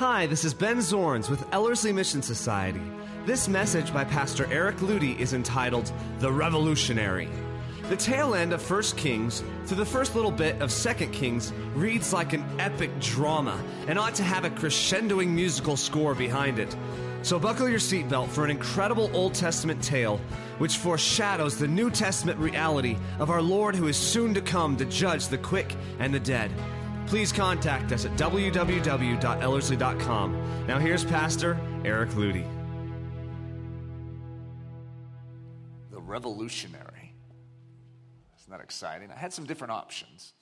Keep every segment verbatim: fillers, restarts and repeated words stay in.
Hi, this is Ben Zorn with Ellerslie Mission Society. This message by Pastor Eric Ludy is entitled, The Revolutionary. The tail end of First Kings through the first little bit of Second Kings reads like an epic drama and ought to have a crescendoing musical score behind it. So buckle your seatbelt for an incredible Old Testament tale which foreshadows the New Testament reality of our Lord who is soon to come to judge the quick and the dead. Please contact us at w w w dot ellerslie dot com. Now here's Pastor Eric Ludy. The Revolutionary. Isn't that exciting? I had some different options.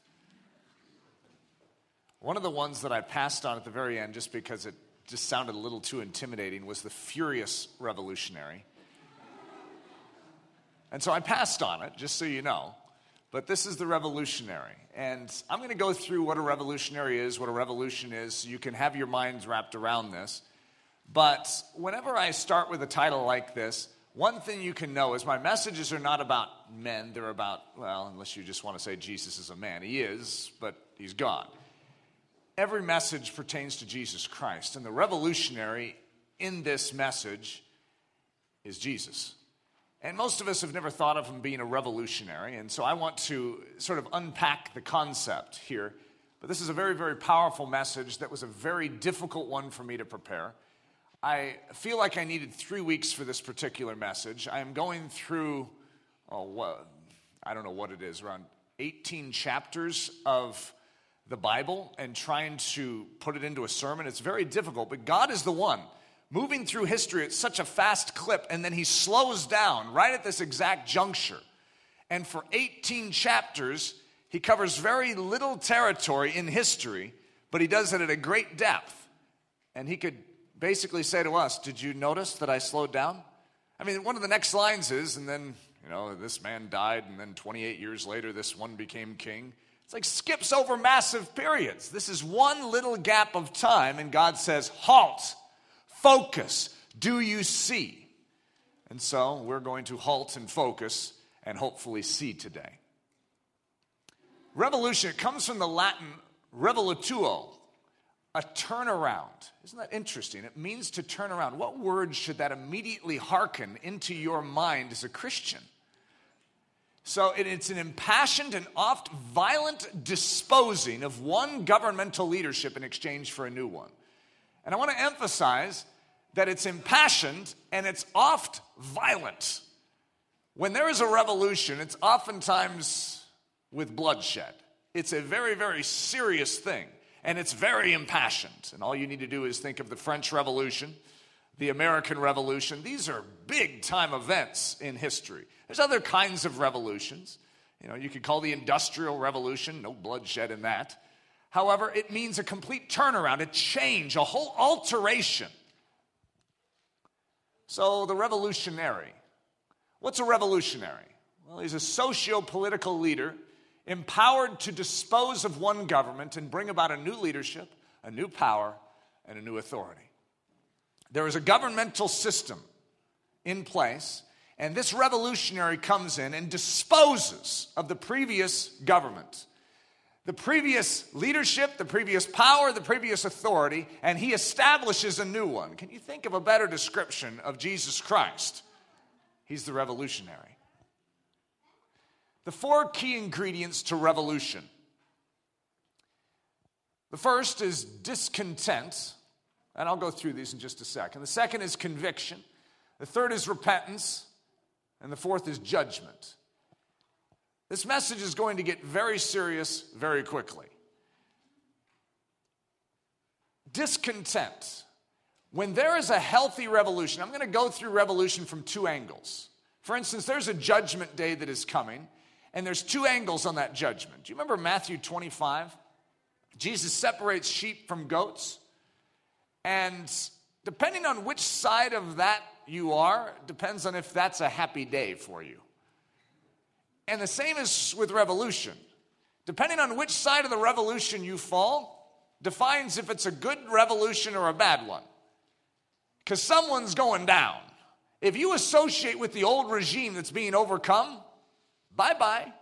One of the ones that I passed on at the very end just because it just sounded a little too intimidating was the Furious Revolutionary. And so I passed on it, just so you know. But this is the revolutionary, and I'm going to go through what a revolutionary is, what a revolution is, so you can have your minds wrapped around this. But whenever I start with a title like this, one thing you can know is my messages are not about men. They're about, well, unless you just want to say Jesus is a man. He is, but he's God. Every message pertains to Jesus Christ, and the revolutionary in this message is Jesus. And most of us have never thought of him being a revolutionary, and so I want to sort of unpack the concept here. But this is a very, very powerful message that was a very difficult one for me to prepare. I feel like I needed three weeks for this particular message. I am going through, oh, well, I don't know what it is, around eighteen chapters of the Bible and trying to put it into a sermon. It's very difficult, but God is the one moving through history at such a fast clip, and then he slows down right at this exact juncture. And for eighteen chapters, he covers very little territory in history, but he does it at a great depth. And he could basically say to us, did you notice that I slowed down? I mean, one of the next lines is, and then, you know, this man died, and then twenty-eight years later, this one became king. It's like skips over massive periods. This is one little gap of time, and God says, halt. Focus. Do you see? And so we're going to halt and focus and hopefully see today. Revolution, it comes from the Latin revolutuo, a turnaround. Isn't that interesting? It means to turn around. What word should that immediately hearken into your mind as a Christian? So it, it's an impassioned and oft violent disposing of one governmental leadership in exchange for a new one. And I want to emphasize that it's impassioned and it's oft violent. When there is a revolution, it's oftentimes with bloodshed. It's a very, very serious thing, and it's very impassioned. And all you need to do is think of the French Revolution, the American Revolution. These are big-time events in history. There's other kinds of revolutions. You know, you could call the Industrial Revolution, no bloodshed in that. However, it means a complete turnaround, a change, a whole alteration. So the revolutionary. What's a revolutionary? Well, he's a socio-political leader empowered to dispose of one government and bring about a new leadership, a new power, and a new authority. There is a governmental system in place, and this revolutionary comes in and disposes of the previous government. The previous leadership, the previous power, the previous authority, and he establishes a new one. Can you think of a better description of Jesus Christ? He's the revolutionary. The four key ingredients to revolution. The first is discontent, and I'll go through these in just a second. The second is conviction. The third is repentance, and the fourth is judgment. This message is going to get very serious very quickly. Discontent. When there is a healthy revolution, I'm going to go through revolution from two angles. For instance, there's a judgment day that is coming, and there's two angles on that judgment. Do you remember Matthew twenty-five? Jesus separates sheep from goats, and depending on which side of that you are, depends on if that's a happy day for you. And the same is with revolution. Depending on which side of the revolution you fall, defines if it's a good revolution or a bad one. Because someone's going down. If you associate with the old regime that's being overcome, bye-bye.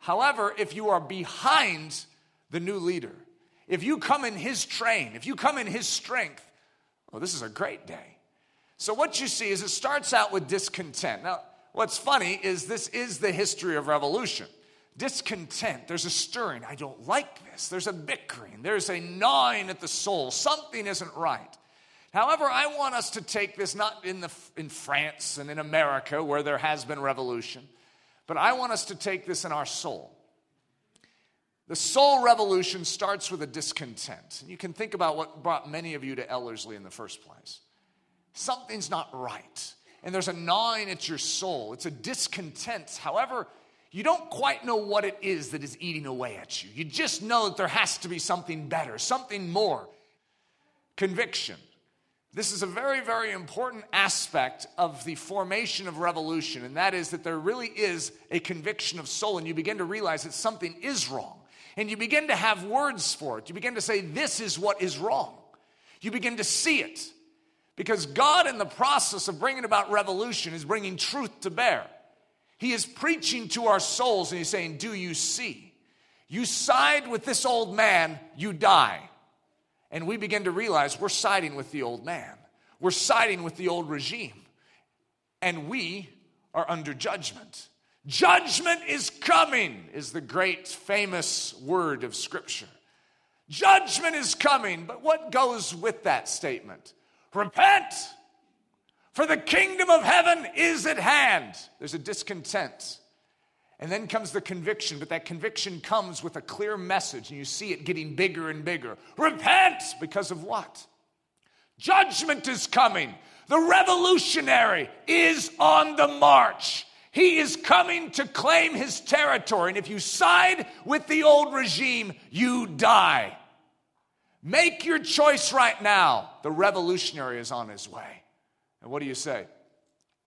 However, if you are behind the new leader, If you come in his train, if you come in his strength, well, this is a great day. So what you see is it starts out with discontent. Now, what's funny is this is the history of revolution. Discontent, there's a stirring. I don't like this. There's a bickering. There's a gnawing at the soul. Something isn't right. However, I want us to take this not in the in France and in America where there has been revolution, but I want us to take this in our soul. The soul revolution starts with a discontent. And you can think about what brought many of you to Ellerslie in the first place. Something's not right. And there's a gnawing at your soul. It's a discontent. However, you don't quite know what it is that is eating away at you. You just know that there has to be something better, something more. Conviction. This is a very, very important aspect of the formation of revolution, and that is that there really is a conviction of soul, and you begin to realize that something is wrong. And you begin to have words for it. You begin to say, this is what is wrong. You begin to see it. Because God, in the process of bringing about revolution, is bringing truth to bear. He is preaching to our souls, and he's saying, do you see? You side with this old man, you die. And we begin to realize we're siding with the old man. We're siding with the old regime. And we are under judgment. Judgment is coming, is the great famous word of Scripture. Judgment is coming, but what goes with that statement? Repent, for the kingdom of heaven is at hand. There's a discontent. And then comes the conviction, but that conviction comes with a clear message, and you see it getting bigger and bigger. Repent, because of what? Judgment is coming. The revolutionary is on the march. He is coming to claim his territory, and if you side with the old regime, you die. Make your choice right now. The revolutionary is on his way. And what do you say?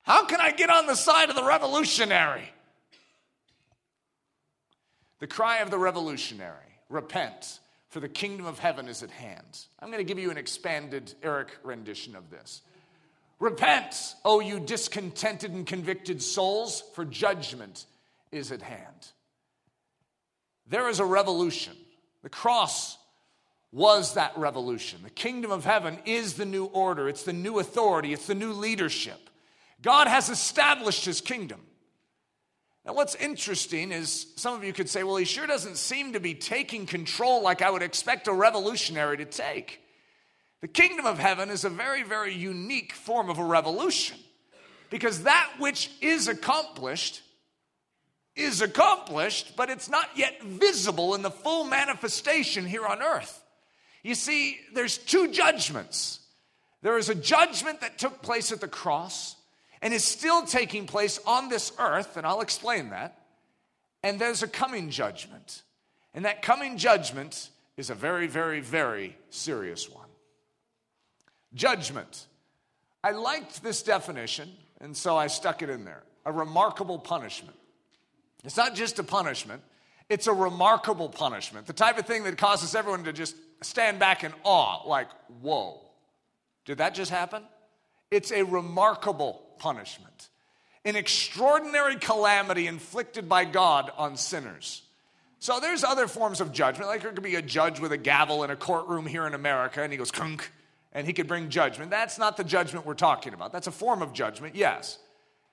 How can I get on the side of the revolutionary? The cry of the revolutionary, repent, for the kingdom of heaven is at hand. I'm going to give you an expanded Eric rendition of this. Repent, O you discontented and convicted souls, for judgment is at hand. There is a revolution. The cross was that revolution. The kingdom of heaven is the new order. It's the new authority. It's the new leadership. God has established his kingdom. Now, what's interesting is some of you could say, well, he sure doesn't seem to be taking control like I would expect a revolutionary to take. The kingdom of heaven is a very, very unique form of a revolution, because that which is accomplished is accomplished, but it's not yet visible in the full manifestation here on earth. You see, there's two judgments. There is a judgment that took place at the cross and is still taking place on this earth, and I'll explain that. And there's a coming judgment. And that coming judgment is a very, very, very serious one. Judgment. I liked this definition, and so I stuck it in there. A remarkable punishment. It's not just a punishment. It's a remarkable punishment. The type of thing that causes everyone to just stand back in awe, like, whoa, did that just happen? It's a remarkable punishment, an extraordinary calamity inflicted by God on sinners. So there's other forms of judgment, like there could be a judge with a gavel in a courtroom here in America, and he goes, kunk, and he could bring judgment. That's not the judgment we're talking about. That's a form of judgment, yes.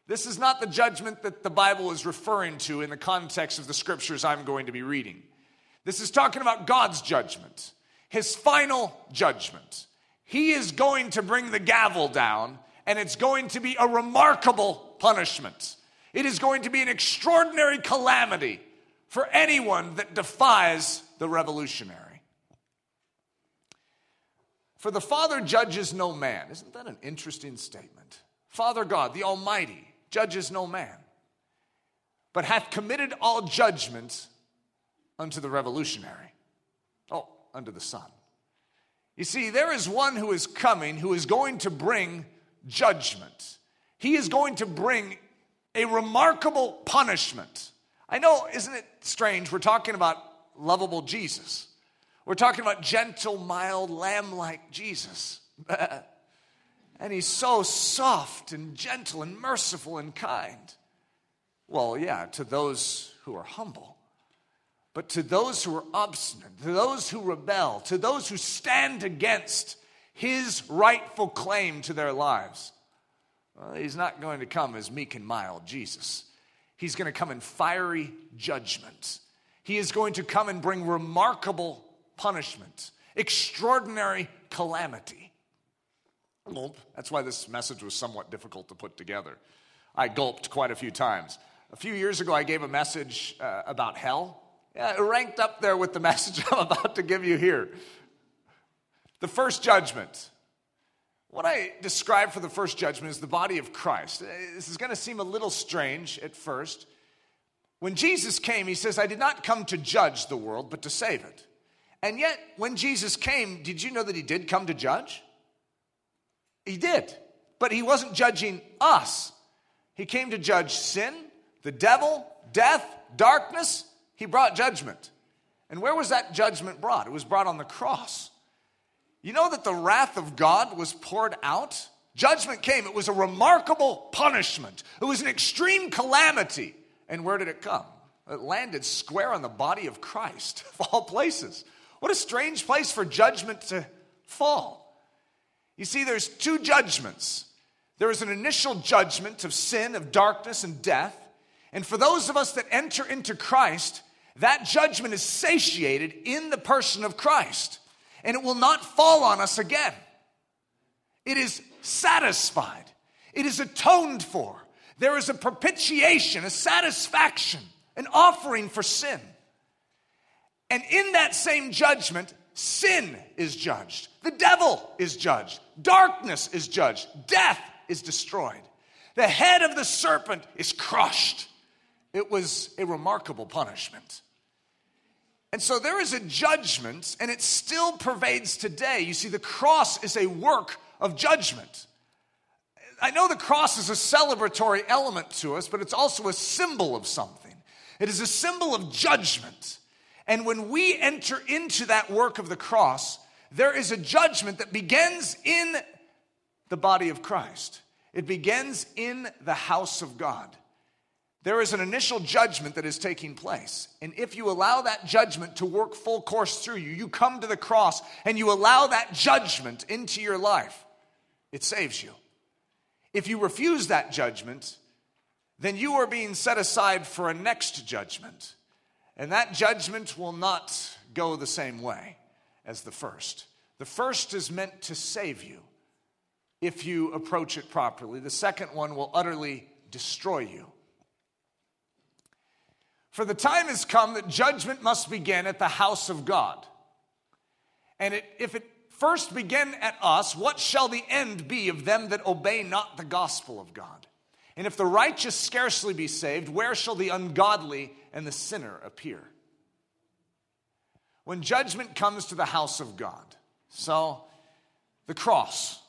This is not the judgment that the Bible is referring to in the context of the scriptures I'm going to be reading. This is talking about God's judgment. His final judgment. He is going to bring the gavel down, and it's going to be a remarkable punishment. It is going to be an extraordinary calamity for anyone that defies the revolutionary. For the Father judges no man. Isn't that an interesting statement? Father God, the Almighty, judges no man, but hath committed all judgment unto the revolutionary. Oh, under the sun. You see, there is one who is coming who is going to bring judgment. He is going to bring a remarkable punishment. I know, isn't it strange? We're talking about lovable Jesus. We're talking about gentle, mild, lamb-like Jesus. And he's so soft and gentle and merciful and kind. Well, yeah, to those who are humble. But to those who are obstinate, to those who rebel, to those who stand against his rightful claim to their lives, well, he's not going to come as meek and mild Jesus. He's going to come in fiery judgment. He is going to come and bring remarkable punishment, extraordinary calamity. Gulp. That's why this message was somewhat difficult to put together. I gulped quite a few times. A few years ago, I gave a message uh, about hell. Yeah, it ranked up there with the message I'm about to give you here. The first judgment. What I describe for the first judgment is the body of Christ. This is going to seem a little strange at first. When Jesus came, he says, I did not come to judge the world, but to save it. And yet, when Jesus came, did you know that he did come to judge? He did, but he wasn't judging us. He came to judge sin, the devil, death, darkness. He brought judgment. And where was that judgment brought? It was brought on the cross. You know that the wrath of God was poured out? Judgment came. It was a remarkable punishment. It was an extreme calamity. And where did it come? It landed square on the body of Christ, of all places. What a strange place for judgment to fall. You see, there's two judgments. There is an initial judgment of sin, of darkness, and death. And for those of us that enter into Christ, that judgment is satiated in the person of Christ. And it will not fall on us again. It is satisfied. It is atoned for. There is a propitiation, a satisfaction, an offering for sin. And in that same judgment, sin is judged. The devil is judged. Darkness is judged. Death is destroyed. The head of the serpent is crushed. It was a remarkable punishment. And so there is a judgment, and it still pervades today. You see, the cross is a work of judgment. I know the cross is a celebratory element to us, but it's also a symbol of something. It is a symbol of judgment. And when we enter into that work of the cross, there is a judgment that begins in the body of Christ. It begins in the house of God. There is an initial judgment that is taking place. And if you allow that judgment to work full course through you, you come to the cross and you allow that judgment into your life, it saves you. If you refuse that judgment, then you are being set aside for a next judgment. And that judgment will not go the same way as the first. The first is meant to save you if you approach it properly. The second one will utterly destroy you. For the time has come that judgment must begin at the house of God. And it, if it first begin at us, what shall the end be of them that obey not the gospel of God? And if the righteous scarcely be saved, where shall the ungodly and the sinner appear? When judgment comes to the house of God, so the cross,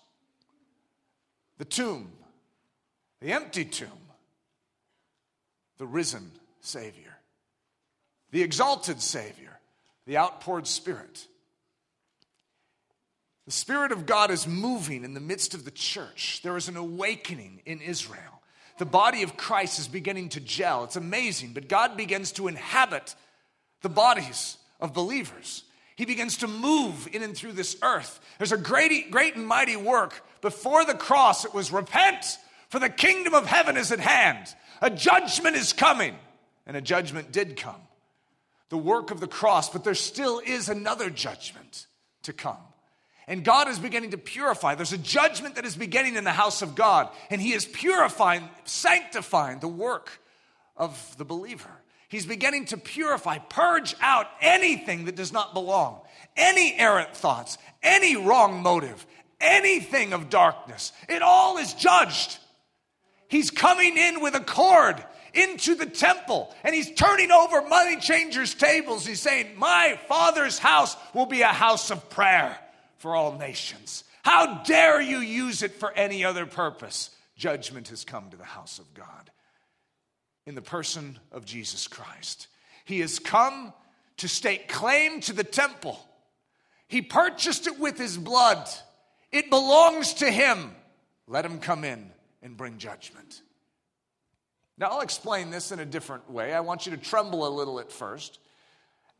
the tomb, the empty tomb, the risen Savior, the exalted Savior, the outpoured Spirit. The Spirit of God is moving in the midst of the church. There is an awakening in Israel. The body of Christ is beginning to gel. It's amazing, but God begins to inhabit the bodies of believers. He begins to move in and through this earth. There's a great, great and mighty work. Before the cross, it was repent, for the kingdom of heaven is at hand. A judgment is coming, and a judgment did come. The work of the cross, but there still is another judgment to come. And God is beginning to purify. There's a judgment that is beginning in the house of God, and he is purifying, sanctifying the work of the believer. He's beginning to purify, purge out anything that does not belong, any errant thoughts, any wrong motive, anything of darkness. It all is judged. He's coming in with a cord into the temple, and he's turning over money changers' tables. He's saying, my Father's house will be a house of prayer for all nations. How dare you use it for any other purpose? Judgment has come to the house of God in the person of Jesus Christ. He has come to stake claim to the temple. He purchased it with his blood. It belongs to him. Let him come in and bring judgment. Now, I'll explain this in a different way. I want you to tremble a little at first.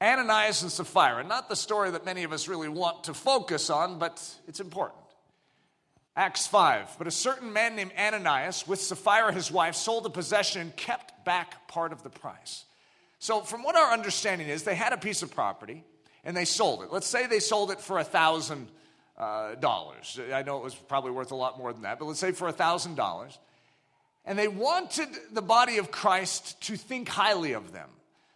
Ananias and Sapphira, not the story that many of us really want to focus on, but it's important. Acts five, but a certain man named Ananias, with Sapphira his wife, sold a possession and kept back part of the price. So from what our understanding is, they had a piece of property and they sold it. Let's say they sold it for one thousand dollars. Uh, I know it was probably worth a lot more than that, but let's say for one thousand dollars. And they wanted the body of Christ to think highly of them.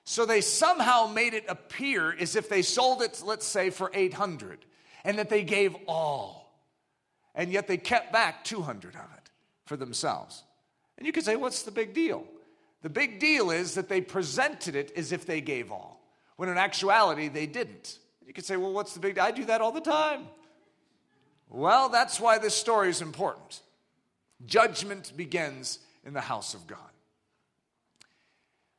So they somehow made it appear as if they sold it, let's say, for eight hundred, and that they gave all. And yet they kept back two hundred of it for themselves. And you could say, what's the big deal? The big deal is that they presented it as if they gave all, when in actuality they didn't. You could say, well, what's the big deal? I do that all the time. Well, that's why this story is important. Judgment begins in the house of God.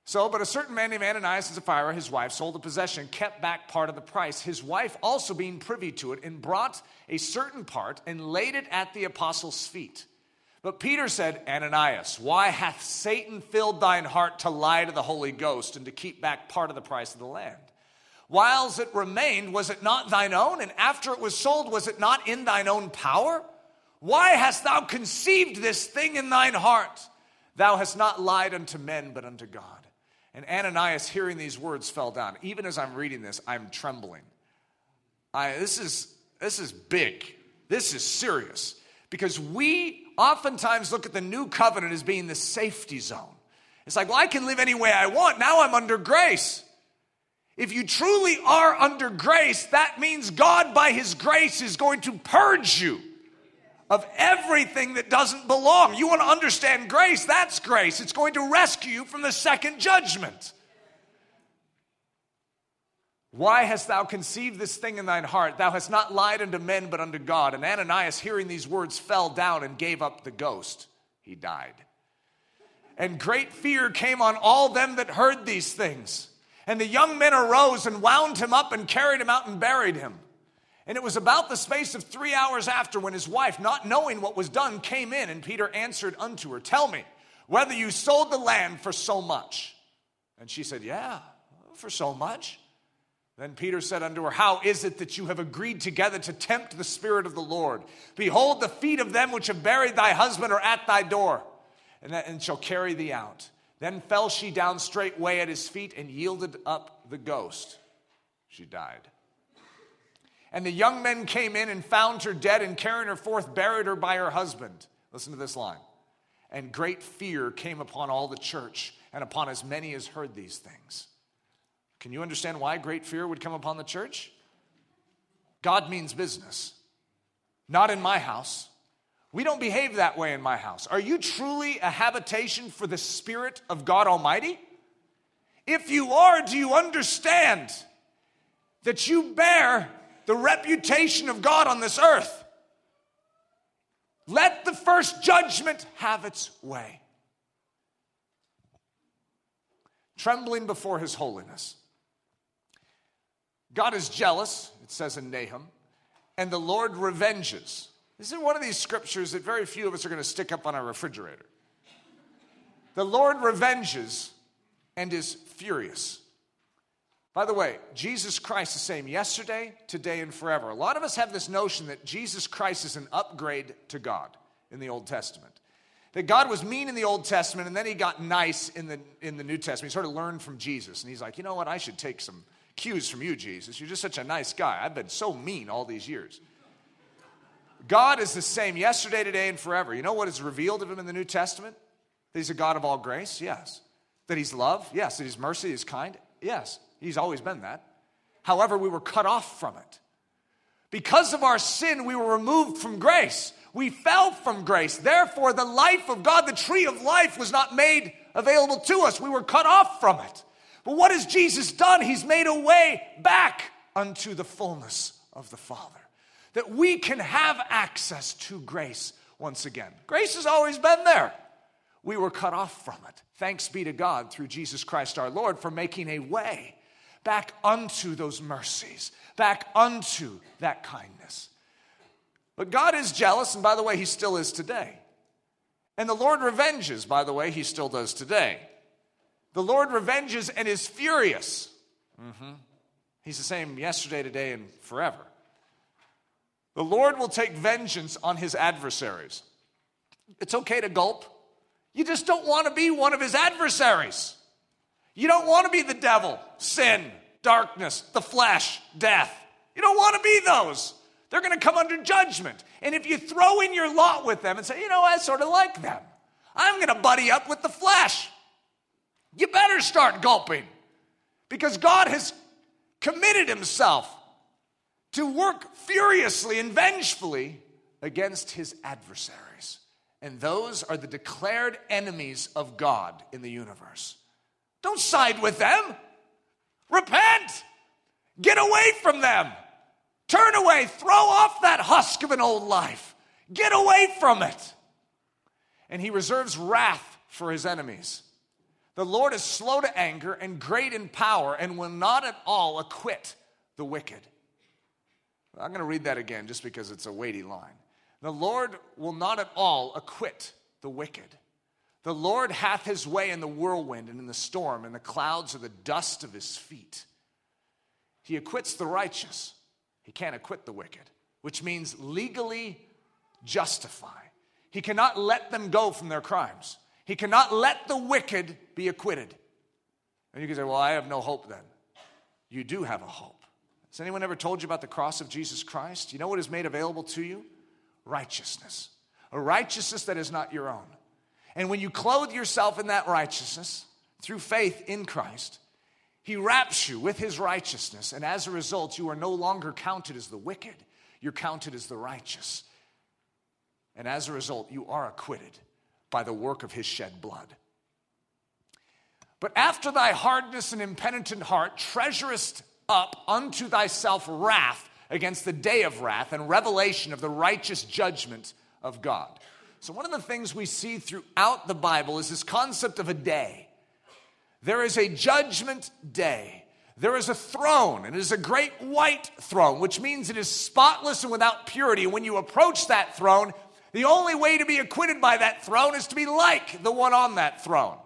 So, but a certain man named Ananias and Sapphira, his wife, sold a possession, kept back part of the price, his wife also being privy to it, and brought a certain part and laid it at the apostles' feet. But Peter said, Ananias, why hath Satan filled thine heart to lie to the Holy Ghost and to keep back part of the price of the land? Whiles it remained, was it not thine own? And after it was sold, was it not in thine own power? Why hast thou conceived this thing in thine heart? Thou hast not lied unto men, but unto God. And Ananias, hearing these words, fell down. Even as I'm reading this, I'm trembling. I, this is, this is big. This is serious. Because we oftentimes look at the new covenant as being the safety zone. It's like, well, I can live any way I want. Now I'm under grace. If you truly are under grace, that means God, by his grace, is going to purge you of everything that doesn't belong. You want to understand grace? That's grace. It's going to rescue you from the second judgment. Why hast thou conceived this thing in thine heart? Thou hast not lied unto men, but unto God. And Ananias, hearing these words, fell down and gave up the ghost. He died. And great fear came on all them that heard these things. And the young men arose and wound him up and carried him out and buried him. And it was about the space of three hours after when his wife, not knowing what was done, came in, and Peter answered unto her, Tell me, whether you sold the land for so much? And she said, Yeah, for so much. Then Peter said unto her, How is it that you have agreed together to tempt the Spirit of the Lord? Behold, the feet of them which have buried thy husband are at thy door, and, that, and shall carry thee out. Then fell she down straightway at his feet and yielded up the ghost. She died. And the young men came in and found her dead, and carrying her forth, buried her by her husband. Listen to this line. And great fear came upon all the church and upon as many as heard these things. Can you understand why great fear would come upon the church? God means business. Not in my house. We don't behave that way in my house. Are you truly a habitation for the Spirit of God Almighty? If you are, do you understand that you bear the reputation of God on this earth? Let the first judgment have its way. Trembling before his holiness. God is jealous, it says in Nahum, and the Lord revenges. This is one of these scriptures that very few of us are going to stick up on our refrigerator. The Lord revenges and is furious. By the way, Jesus Christ is the same yesterday, today, and forever. A lot of us have this notion that Jesus Christ is an upgrade to God in the Old Testament. That God was mean in the Old Testament, and then he got nice in the, in the New Testament. He sort of learned from Jesus, and he's like, you know what, I should take some cues from you, Jesus. You're just such a nice guy. I've been so mean all these years. God is the same yesterday, today, and forever. You know what is revealed of him in the New Testament? That he's a God of all grace? Yes. That he's love? Yes. That he's mercy, he's kind? Yes. He's always been that. However, we were cut off from it. Because of our sin, we were removed from grace. We fell from grace. Therefore, the life of God, the tree of life, was not made available to us. We were cut off from it. But what has Jesus done? He's made a way back unto the fullness of the Father, that we can have access to grace once again. Grace has always been there. We were cut off from it. Thanks be to God through Jesus Christ our Lord for making a way back unto those mercies, back unto that kindness. But God is jealous, and by the way, he still is today. And the Lord revenges, by the way, he still does today. The Lord revenges and is furious. Mm-hmm. He's the same yesterday, today, and forever. The Lord will take vengeance on his adversaries. It's okay to gulp. You just don't want to be one of his adversaries. You don't want to be the devil, sin, darkness, the flesh, death. You don't want to be those. They're going to come under judgment. And if you throw in your lot with them and say, you know, I sort of like them, I'm going to buddy up with the flesh, you better start gulping, because God has committed himself to work furiously and vengefully against his adversaries. And those are the declared enemies of God in the universe. Don't side with them. Repent. Get away from them. Turn away. Throw off that husk of an old life. Get away from it. And he reserves wrath for his enemies. The Lord is slow to anger and great in power, and will not at all acquit the wicked. I'm going to read that again just because it's a weighty line. The Lord will not at all acquit the wicked. The Lord hath his way in the whirlwind and in the storm, and the clouds are the dust of his feet. He acquits the righteous. He can't acquit the wicked, which means legally justify. He cannot let them go from their crimes. He cannot let the wicked be acquitted. And you can say, well, I have no hope then. You do have a hope. Has anyone ever told you about the cross of Jesus Christ? You know what is made available to you? Righteousness. A righteousness that is not your own. And when you clothe yourself in that righteousness through faith in Christ, he wraps you with his righteousness, and as a result, you are no longer counted as the wicked. You're counted as the righteous. And as a result, you are acquitted by the work of his shed blood. But after thy hardness and impenitent heart treasurest up unto thyself wrath against the day of wrath and revelation of the righteous judgment of God. So one of the things we see throughout the Bible is this concept of a day. There is a judgment day. There is a throne, and it is a great white throne, which means it is spotless and without purity. When you approach that throne, the only way to be acquitted by that throne is to be like the one on that throne.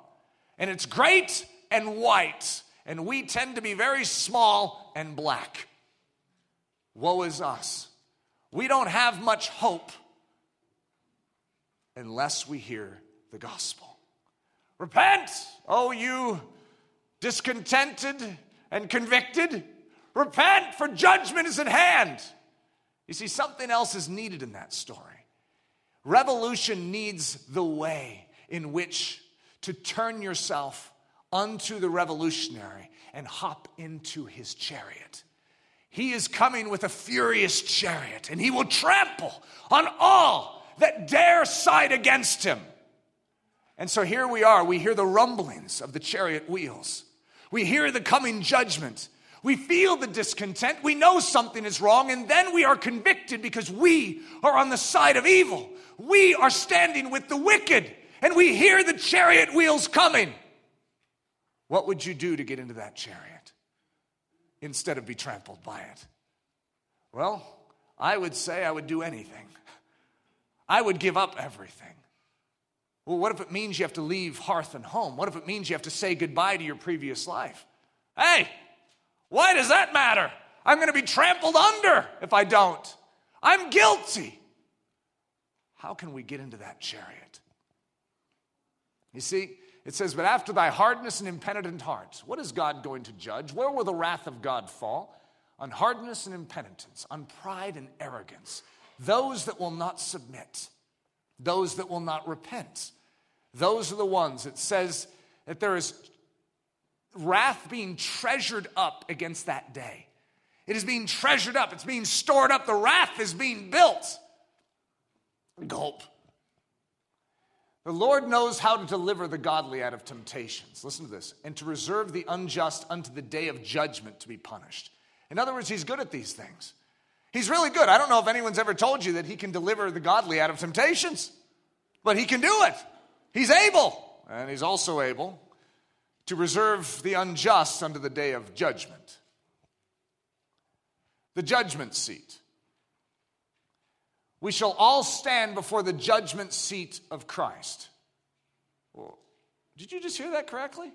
And it's great and white, and we tend to be very small and black. Woe is us. We don't have much hope unless we hear the gospel. Repent, oh you discontented and convicted. Repent, for judgment is at hand. You see, something else is needed in that story. Revolution needs the way in which to turn yourself unto the revolutionary and hop into his chariot. He is coming with a furious chariot, and he will trample on all that dare side against him. And so here we are. We hear the rumblings of the chariot wheels. We hear the coming judgment. We feel the discontent. We know something is wrong, and then we are convicted because we are on the side of evil. We are standing with the wicked, and we hear the chariot wheels coming. What would you do to get into that chariot instead of be trampled by it? Well, I would say I would do anything. I would give up everything. Well, what if it means you have to leave hearth and home? What if it means you have to say goodbye to your previous life? Hey, why does that matter? I'm going to be trampled under if I don't. I'm guilty. How can we get into that chariot? You see, it says, but after thy hardness and impenitent heart, what is God going to judge? Where will the wrath of God fall? On hardness and impenitence, on pride and arrogance, those that will not submit. Those that will not repent. Those are the ones, it says, that there is wrath being treasured up against that day. It is being treasured up. It's being stored up. The wrath is being built. Gulp. The Lord knows how to deliver the godly out of temptations. Listen to this. And to reserve the unjust unto the day of judgment to be punished. In other words, he's good at these things. He's really good. I don't know if anyone's ever told you that he can deliver the godly out of temptations, but he can do it. He's able, and he's also able to reserve the unjust unto the day of judgment. The judgment seat. We shall all stand before the judgment seat of Christ. Did you just hear that correctly?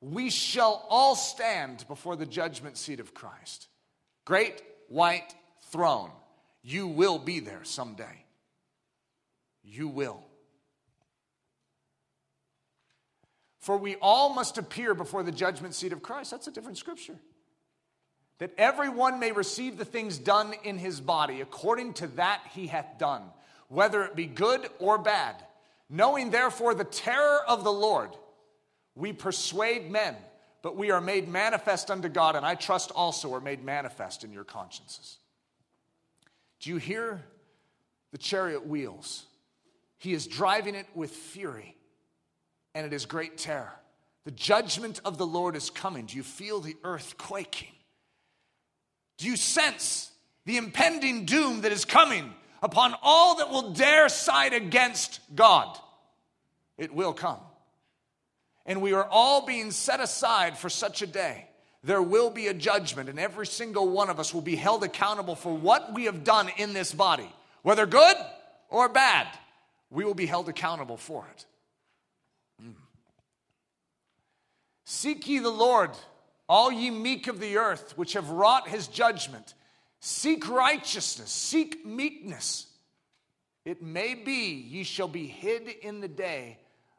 we shall all stand before the judgment seat of Christ. Great white throne. You will be there someday. You will. For we all must appear before the judgment seat of Christ. That's a different scripture. That everyone may receive the things done in his body according to that he hath done, whether it be good or bad. Knowing therefore the terror of the Lord, we persuade men, but we are made manifest unto God, and I trust also are made manifest in your consciences. Do you hear the chariot wheels? He is driving it with fury, and it is great terror. The judgment of the Lord is coming. Do you feel the earth quaking? Do you sense the impending doom that is coming upon all that will dare side against God? It will come. And we are all being set aside for such a day. There will be a judgment, and every single one of us will be held accountable for what we have done in this body. Whether good or bad, we will be held accountable for it. Mm. Seek ye the Lord, all ye meek of the earth, which have wrought his judgment, seek righteousness, seek meekness. It may be ye shall be hid in the day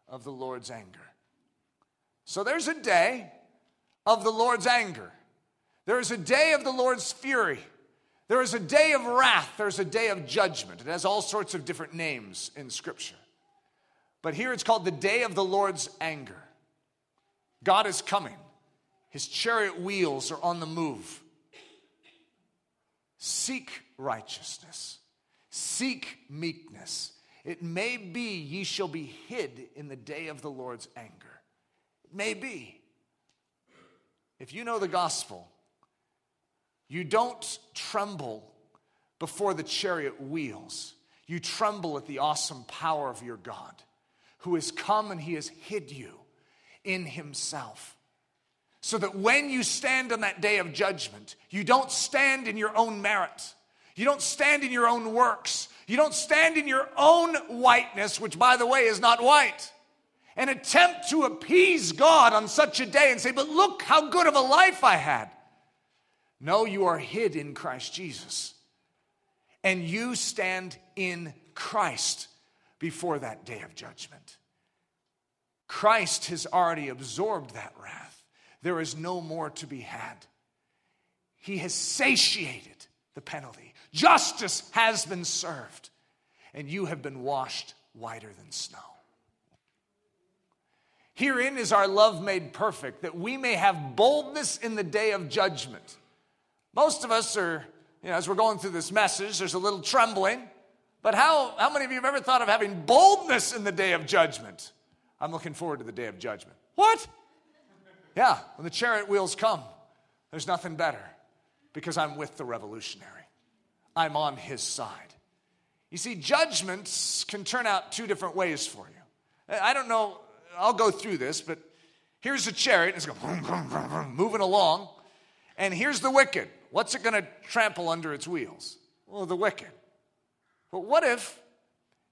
of the Lord's anger. So there's a day of the Lord's anger. There is a day of the Lord's fury. There is a day of wrath. There's a day of judgment. It has all sorts of different names in Scripture. But here it's called the day of the Lord's anger. God is coming. His chariot wheels are on the move. Seek righteousness. Seek meekness. It may be ye shall be hid in the day of the Lord's anger. It may be. If you know the gospel, you don't tremble before the chariot wheels. You tremble at the awesome power of your God, who has come and he has hid you in himself. So that when you stand on that day of judgment, you don't stand in your own merit. You don't stand in your own works. You don't stand in your own whiteness, which, by the way, is not white, and attempt to appease God on such a day and say, but look how good of a life I had. No, you are hid in Christ Jesus. And you stand in Christ before that day of judgment. Christ has already absorbed that wrath. There is no more to be had. He has satiated the penalty. Justice has been served, and you have been washed whiter than snow. Herein is our love made perfect, that we may have boldness in the day of judgment. Most of us are, you know, as we're going through this message, there's a little trembling. But how, how many of you have ever thought of having boldness in the day of judgment? I'm looking forward to the day of judgment. What? Yeah, when the chariot wheels come, there's nothing better because I'm with the revolutionary. I'm on his side. You see, judgments can turn out two different ways for you. I don't know, I'll go through this, but here's a chariot, and it's going moving along, and here's the wicked. What's it going to trample under its wheels? Well, the wicked. But what if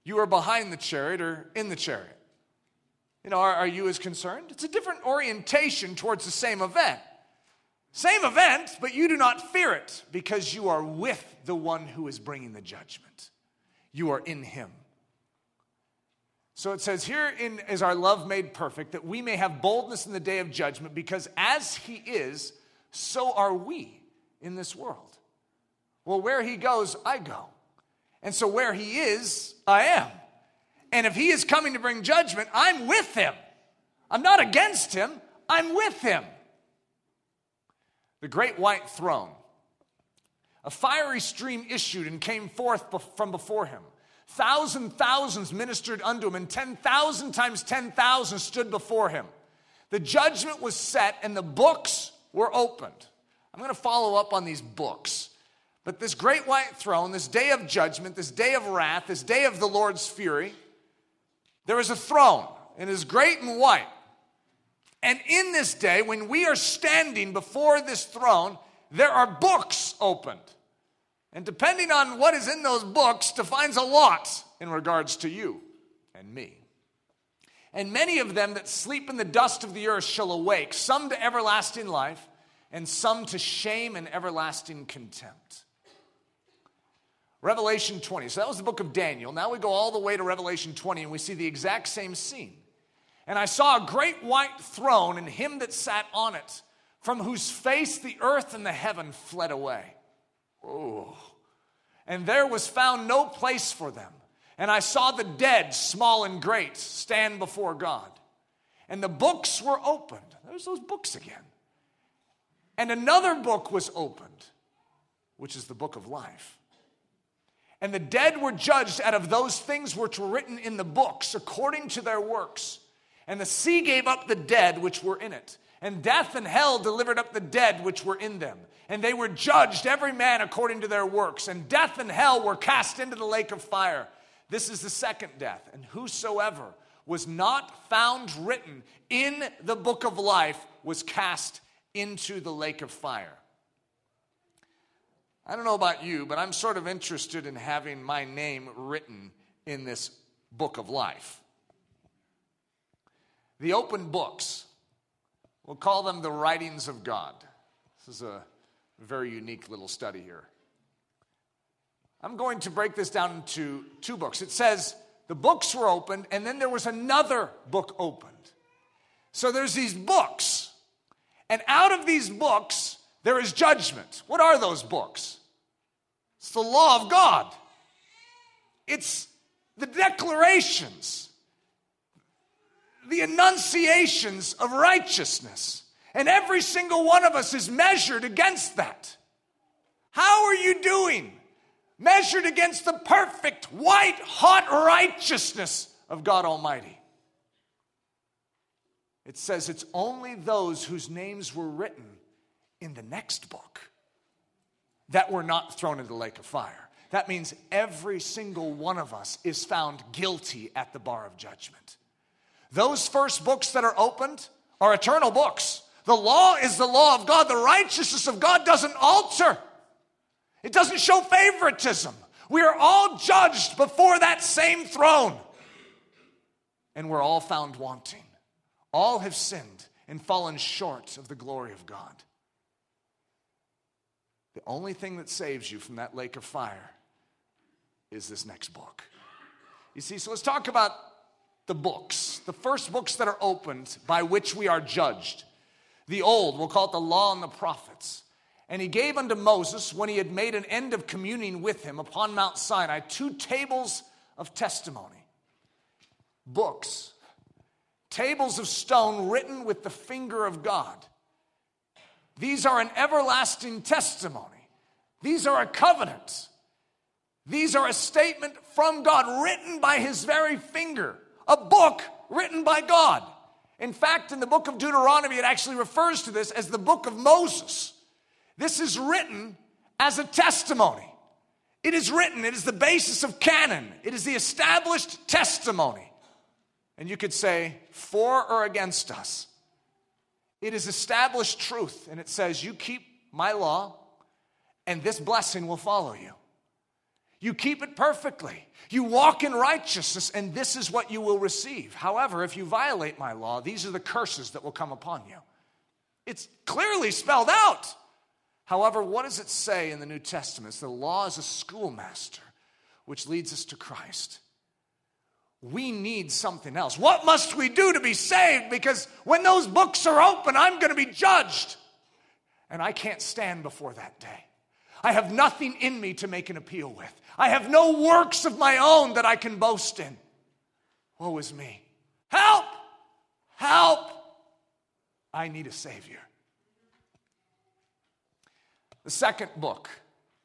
you are behind the chariot or in the chariot? You know, are, are you as concerned? It's a different orientation towards the same event. Same event, but you do not fear it because you are with the one who is bringing the judgment. You are in him. So it says, herein is our love made perfect, that we may have boldness in the day of judgment, because as he is, so are we in this world. Well, where he goes, I go. And so where he is, I am. And if he is coming to bring judgment, I'm with him. I'm not against him. I'm with him. The great white throne. A fiery stream issued and came forth from before him. Thousand thousands ministered unto him, and ten thousand times ten thousand stood before him. The judgment was set, and the books were opened. I'm going to follow up on these books. But this great white throne, this day of judgment, this day of wrath, this day of the Lord's fury, there is a throne, and it is great and white. And in this day, when we are standing before this throne, there are books opened. And depending on what is in those books defines a lot in regards to you and me. And many of them that sleep in the dust of the earth shall awake, some to everlasting life, and some to shame and everlasting contempt. Revelation twenty. So that was the book of Daniel. Now we go all the way to Revelation twenty, and we see the exact same scene. And I saw a great white throne, and him that sat on it, from whose face the earth and the heaven fled away. Oh. And there was found no place for them. And I saw the dead, small and great, stand before God. And the books were opened. There's those books again. And another book was opened, which is the book of life. And the dead were judged out of those things which were written in the books, according to their works. And the sea gave up the dead which were in it. And death and hell delivered up the dead which were in them. And they were judged, every man according to their works. And death and hell were cast into the lake of fire. This is the second death. And whosoever was not found written in the book of life was cast into the lake of fire. I don't know about you, but I'm sort of interested in having my name written in this book of life. The open books. We'll call them the writings of God. This is a very unique little study here. I'm going to break this down into two books. It says the books were opened, and then there was another book opened. So there's these books, and out of these books, there is judgment. What are those books? It's the law of God. It's the declarations, the enunciations of righteousness. And every single one of us is measured against that. How are you doing? Measured against the perfect, white-hot righteousness of God Almighty. It says it's only those whose names were written in the next book that were not thrown into the lake of fire. That means every single one of us is found guilty at the bar of judgment. Those first books that are opened are eternal books. The law is the law of God. The righteousness of God doesn't alter. It doesn't show favoritism. We are all judged before that same throne. And we're all found wanting. All have sinned and fallen short of the glory of God. The only thing that saves you from that lake of fire is this next book. You see, so let's talk about the books, the first books that are opened by which we are judged. The old, we'll call it the law and the prophets. And he gave unto Moses, when he had made an end of communing with him upon Mount Sinai, two tables of testimony, books, tables of stone written with the finger of God. These are an everlasting testimony. These are a covenant. These are a statement from God written by his very finger. A book written by God. In fact, in the book of Deuteronomy, it actually refers to this as the book of Moses. This is written as a testimony. It is written. It is the basis of canon. It is the established testimony. And you could say, for or against us. It is established truth. And it says, you keep my law, and this blessing will follow you. You keep it perfectly. You walk in righteousness, and this is what you will receive. However, if you violate my law, these are the curses that will come upon you. It's clearly spelled out. However, what does it say in the New Testament? The law is a schoolmaster, which leads us to Christ. We need something else. What must we do to be saved? Because when those books are open, I'm going to be judged. And I can't stand before that day. I have nothing in me to make an appeal with. I have no works of my own that I can boast in. Woe is me. Help! Help! I need a Savior. The second book,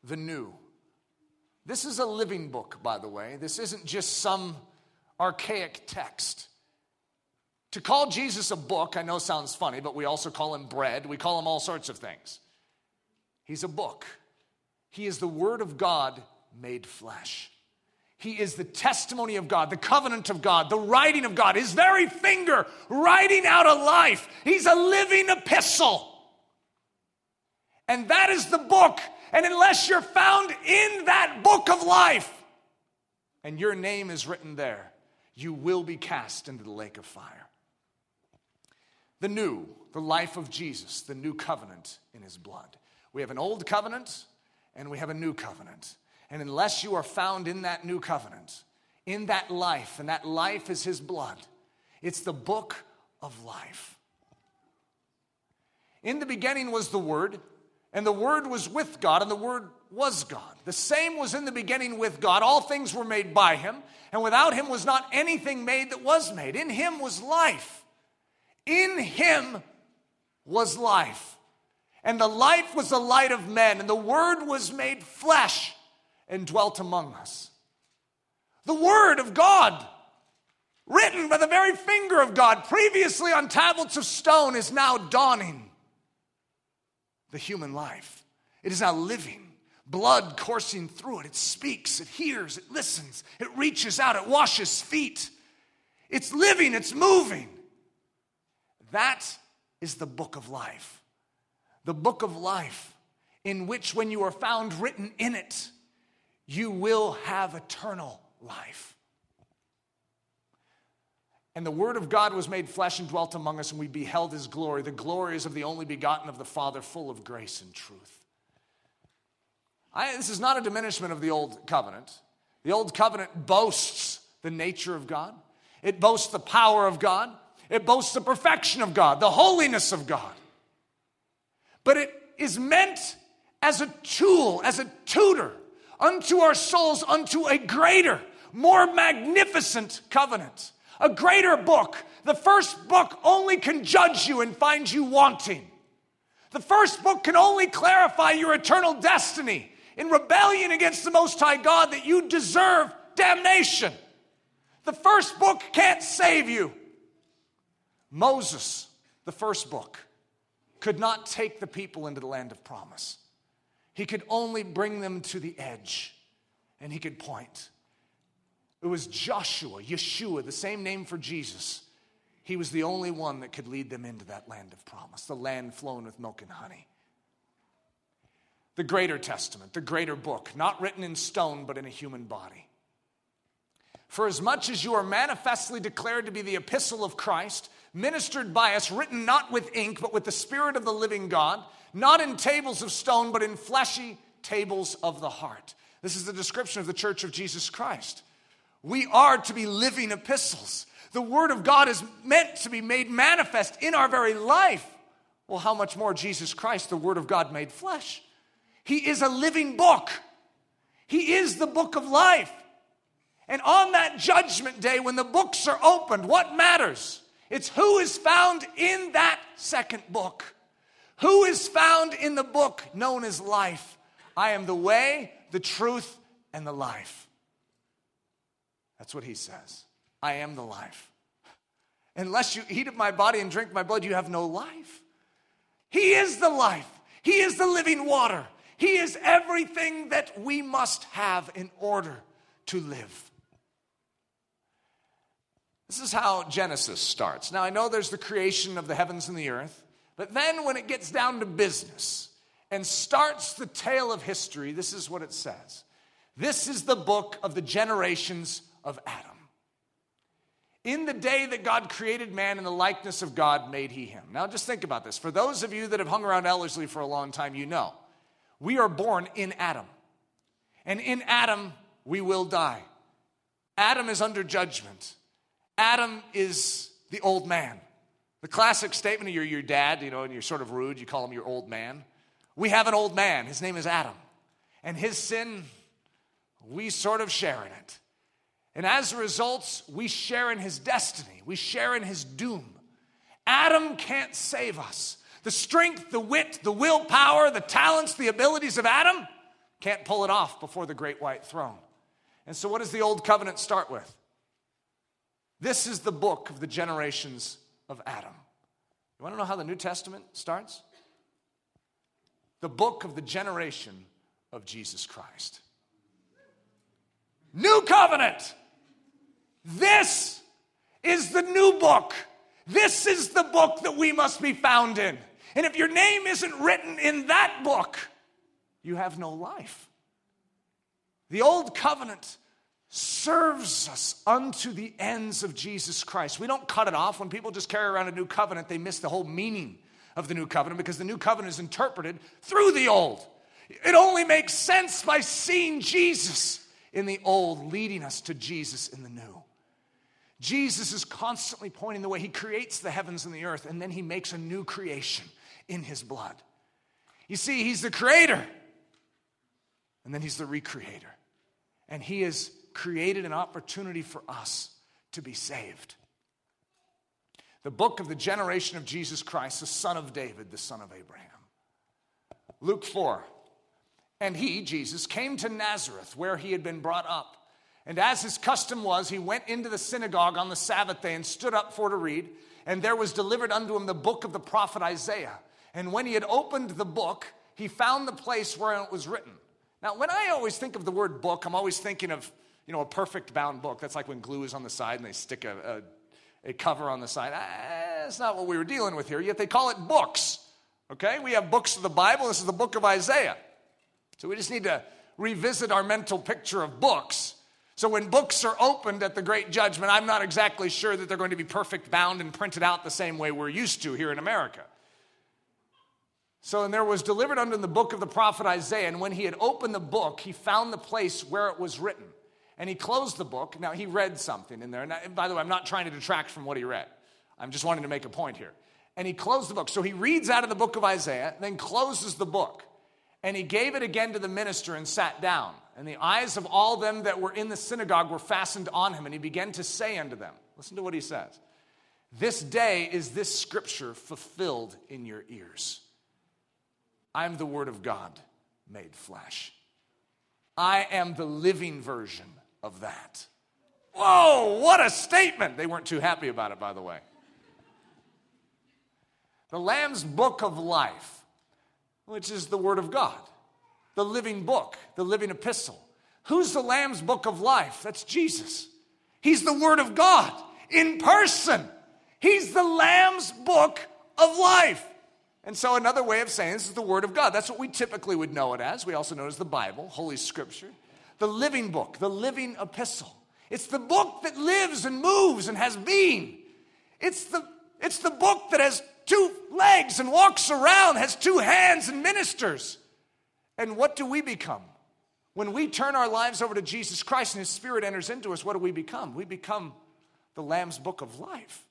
the new. This is a living book, by the way. This isn't just some archaic text. To call Jesus a book, I know sounds funny, but we also call him bread. We call him all sorts of things. He's a book. He is the Word of God made flesh. He is the testimony of God, the covenant of God, the writing of God, his very finger writing out a life. He's a living epistle. And that is the book. And unless you're found in that book of life, and your name is written there, you will be cast into the lake of fire. The new, the life of Jesus, the new covenant in his blood. We have an old covenant and we have a new covenant. And unless you are found in that new covenant, in that life, and that life is his blood, it's the book of life. In the beginning was the Word, and the Word was with God, and the Word was God. The same was in the beginning with God. All things were made by him, and without him was not anything made that was made. In him was life. In him was life. And the life was the light of men, and the Word was made flesh and dwelt among us. The Word of God, written by the very finger of God, previously on tablets of stone, is now dawning. The human life. It is now living, blood coursing through it. It speaks, it hears, it listens, it reaches out, it washes feet. It's living, it's moving. That is the book of life. The book of life in which, when you are found written in it, you will have eternal life. And the Word of God was made flesh and dwelt among us, and we beheld his glory. The glory is of the only begotten of the Father, full of grace and truth. I, this is not a diminishment of the old covenant. The old covenant boasts the nature of God. It boasts the power of God. It boasts the perfection of God, the holiness of God. But it is meant as a tool, as a tutor, unto our souls, unto a greater, more magnificent covenant. A greater book. The first book only can judge you and find you wanting. The first book can only clarify your eternal destiny in rebellion against the Most High God, that you deserve damnation. The first book can't save you. Moses, the first book, could not take the people into the land of promise. He could only bring them to the edge, and he could point. It was Joshua, Yeshua, the same name for Jesus. He was the only one that could lead them into that land of promise, the land flown with milk and honey. The greater testament, the greater book, not written in stone but in a human body. For as much as you are manifestly declared to be the epistle of Christ, ministered by us, written not with ink but with the Spirit of the living God, not in tables of stone but in fleshy tables of the heart. This is the description of the church of Jesus Christ. We are to be living epistles. The Word of God is meant to be made manifest in our very life. Well, how much more Jesus Christ, the Word of God made flesh? He is a living book. He is the book of life. And on that judgment day, when the books are opened, what matters? It's who is found in that second book. Who is found in the book known as life? I am the way, the truth, and the life. That's what he says. I am the life. Unless you eat of my body and drink my blood, you have no life. He is the life. He is the living water. He is everything that we must have in order to live. This is how Genesis starts. Now, I know there's the creation of the heavens and the earth, but then when it gets down to business and starts the tale of history, this is what it says. This is the book of the generations of Adam. In the day that God created man in the likeness of God made he him. Now just think about this. For those of you that have hung around Ellerslie for a long time, you know we are born in Adam. And in Adam we will die. Adam is under judgment. Adam is the old man. The classic statement of your, your dad, you know, and you're sort of rude, you call him your old man. We have an old man. His name is Adam. And his sin, we sort of share in it. And as a result, we share in his destiny. We share in his doom. Adam can't save us. The strength, the wit, the willpower, the talents, the abilities of Adam can't pull it off before the great white throne. And so what does the old covenant start with? This is the book of the generations of Adam. You want to know how the New Testament starts? The book of the generation of Jesus Christ. New covenant. This is the new book. This is the book that we must be found in. And if your name isn't written in that book, you have no life. The old covenant serves us unto the ends of Jesus Christ. We don't cut it off. When people just carry around a new covenant, they miss the whole meaning of the new covenant because the new covenant is interpreted through the old. It only makes sense by seeing Jesus in the old, leading us to Jesus in the new. Jesus is constantly pointing the way. He creates the heavens and the earth, and then he makes a new creation in his blood. You see, he's the creator, and then he's the recreator. And he has created an opportunity for us to be saved. The book of the generation of Jesus Christ, the son of David, the son of Abraham. Luke four, and he, Jesus, came to Nazareth, where he had been brought up. And as his custom was, he went into the synagogue on the Sabbath day and stood up for to read. And there was delivered unto him the book of the prophet Isaiah. And when he had opened the book, he found the place where it was written. Now, when I always think of the word book, I'm always thinking of, you know, a perfect bound book. That's like when glue is on the side and they stick a, a, a cover on the side. Ah, that's not what we were dealing with here, yet they call it books. Okay, we have books of the Bible. This is the book of Isaiah. So we just need to revisit our mental picture of books. So when books are opened at the great judgment, I'm not exactly sure that they're going to be perfect bound and printed out the same way we're used to here in America. So, and there was delivered unto him the book of the prophet Isaiah, and when he had opened the book, he found the place where it was written. And he closed the book. Now, he read something in there. And by the way, I'm not trying to detract from what he read. I'm just wanting to make a point here. And he closed the book. So he reads out of the book of Isaiah, then closes the book. And he gave it again to the minister and sat down. And the eyes of all them that were in the synagogue were fastened on him. And he began to say unto them, listen to what he says. This day is this scripture fulfilled in your ears. I am the word of God made flesh. I am the living version of that. Whoa, what a statement. They weren't too happy about it, by the way. The Lamb's book of life, which is the Word of God, the living book, the living epistle. Who's the Lamb's book of life? That's Jesus. He's the Word of God in person. He's the Lamb's book of life. And so another way of saying this is the Word of God. That's what we typically would know it as. We also know it as the Bible, Holy Scripture, the living book, the living epistle. It's the book that lives and moves and has being. It's the, it's the book that has two legs and walks around, has two hands and ministers. And what do we become? When we turn our lives over to Jesus Christ and his Spirit enters into us, what do we become? We become the Lamb's book of life.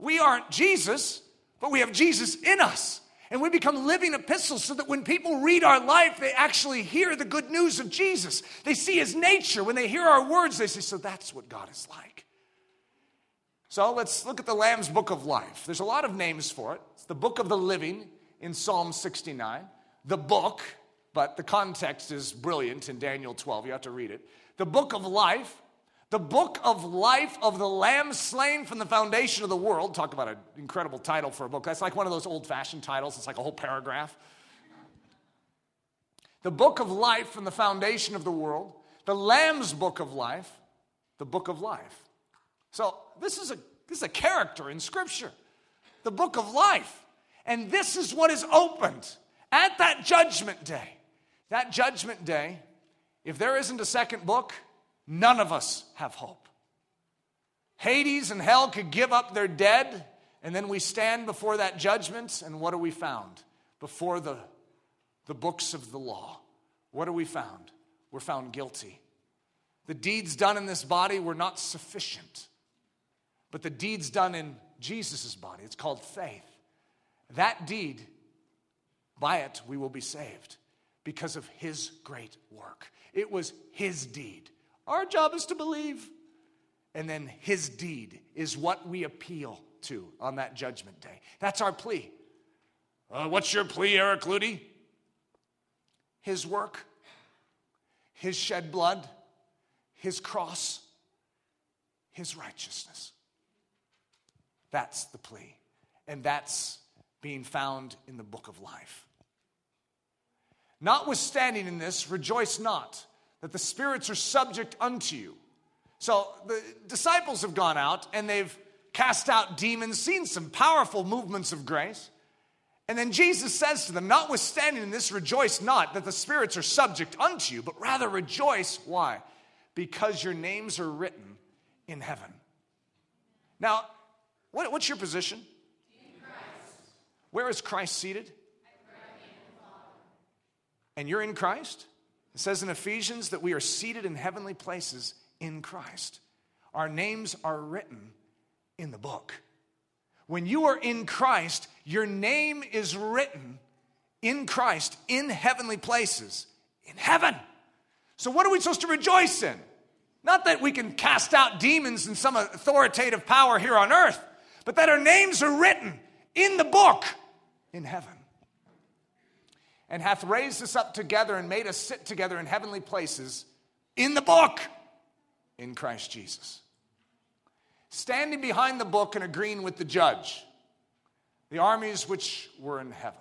We aren't Jesus, but we have Jesus in us. And we become living epistles so that when people read our life, they actually hear the good news of Jesus. They see his nature. When they hear our words, they say, so that's what God is like. So let's look at the Lamb's book of life. There's a lot of names for it. It's the book of the living in Psalm sixty-nine. The book, but the context is brilliant in Daniel twelve. You have to read it. The book of life. The book of life of the Lamb slain from the foundation of the world. Talk about an incredible title for a book. That's like one of those old-fashioned titles. It's like a whole paragraph. The book of life from the foundation of the world. The Lamb's book of life. The book of life. So this is a this is a character in Scripture, the book of life. And this is what is opened at that judgment day. That judgment day, if there isn't a second book, none of us have hope. Hades and hell could give up their dead, and then we stand before that judgment, and what are we found? Before the, the books of the law, what are we found? We're found guilty. The deeds done in this body were not sufficient. But the deeds done in Jesus' body, it's called faith. That deed, by it we will be saved because of his great work. It was his deed. Our job is to believe. And then his deed is what we appeal to on that judgment day. That's our plea. Uh, what's your plea, Eric Ludy? His work, his shed blood, his cross, his righteousness. That's the plea. And that's being found in the book of life. Notwithstanding in this, rejoice not that the spirits are subject unto you. So the disciples have gone out and they've cast out demons, seen some powerful movements of grace. And then Jesus says to them, notwithstanding in this, rejoice not that the spirits are subject unto you, but rather rejoice. Why? because your names are written in heaven. Now, what, what's your position? In Christ. Where is Christ seated? At the right hand of the Father. And you're in Christ? It says in Ephesians that we are seated in heavenly places in Christ. Our names are written in the book. When you are in Christ, your name is written in Christ in heavenly places in heaven. So what are we supposed to rejoice in? Not that we can cast out demons in some authoritative power here on earth, but that our names are written in the book in heaven. And hath raised us up together and made us sit together in heavenly places in the book in Christ Jesus. Standing behind the book and agreeing with the judge, the armies which were in heaven.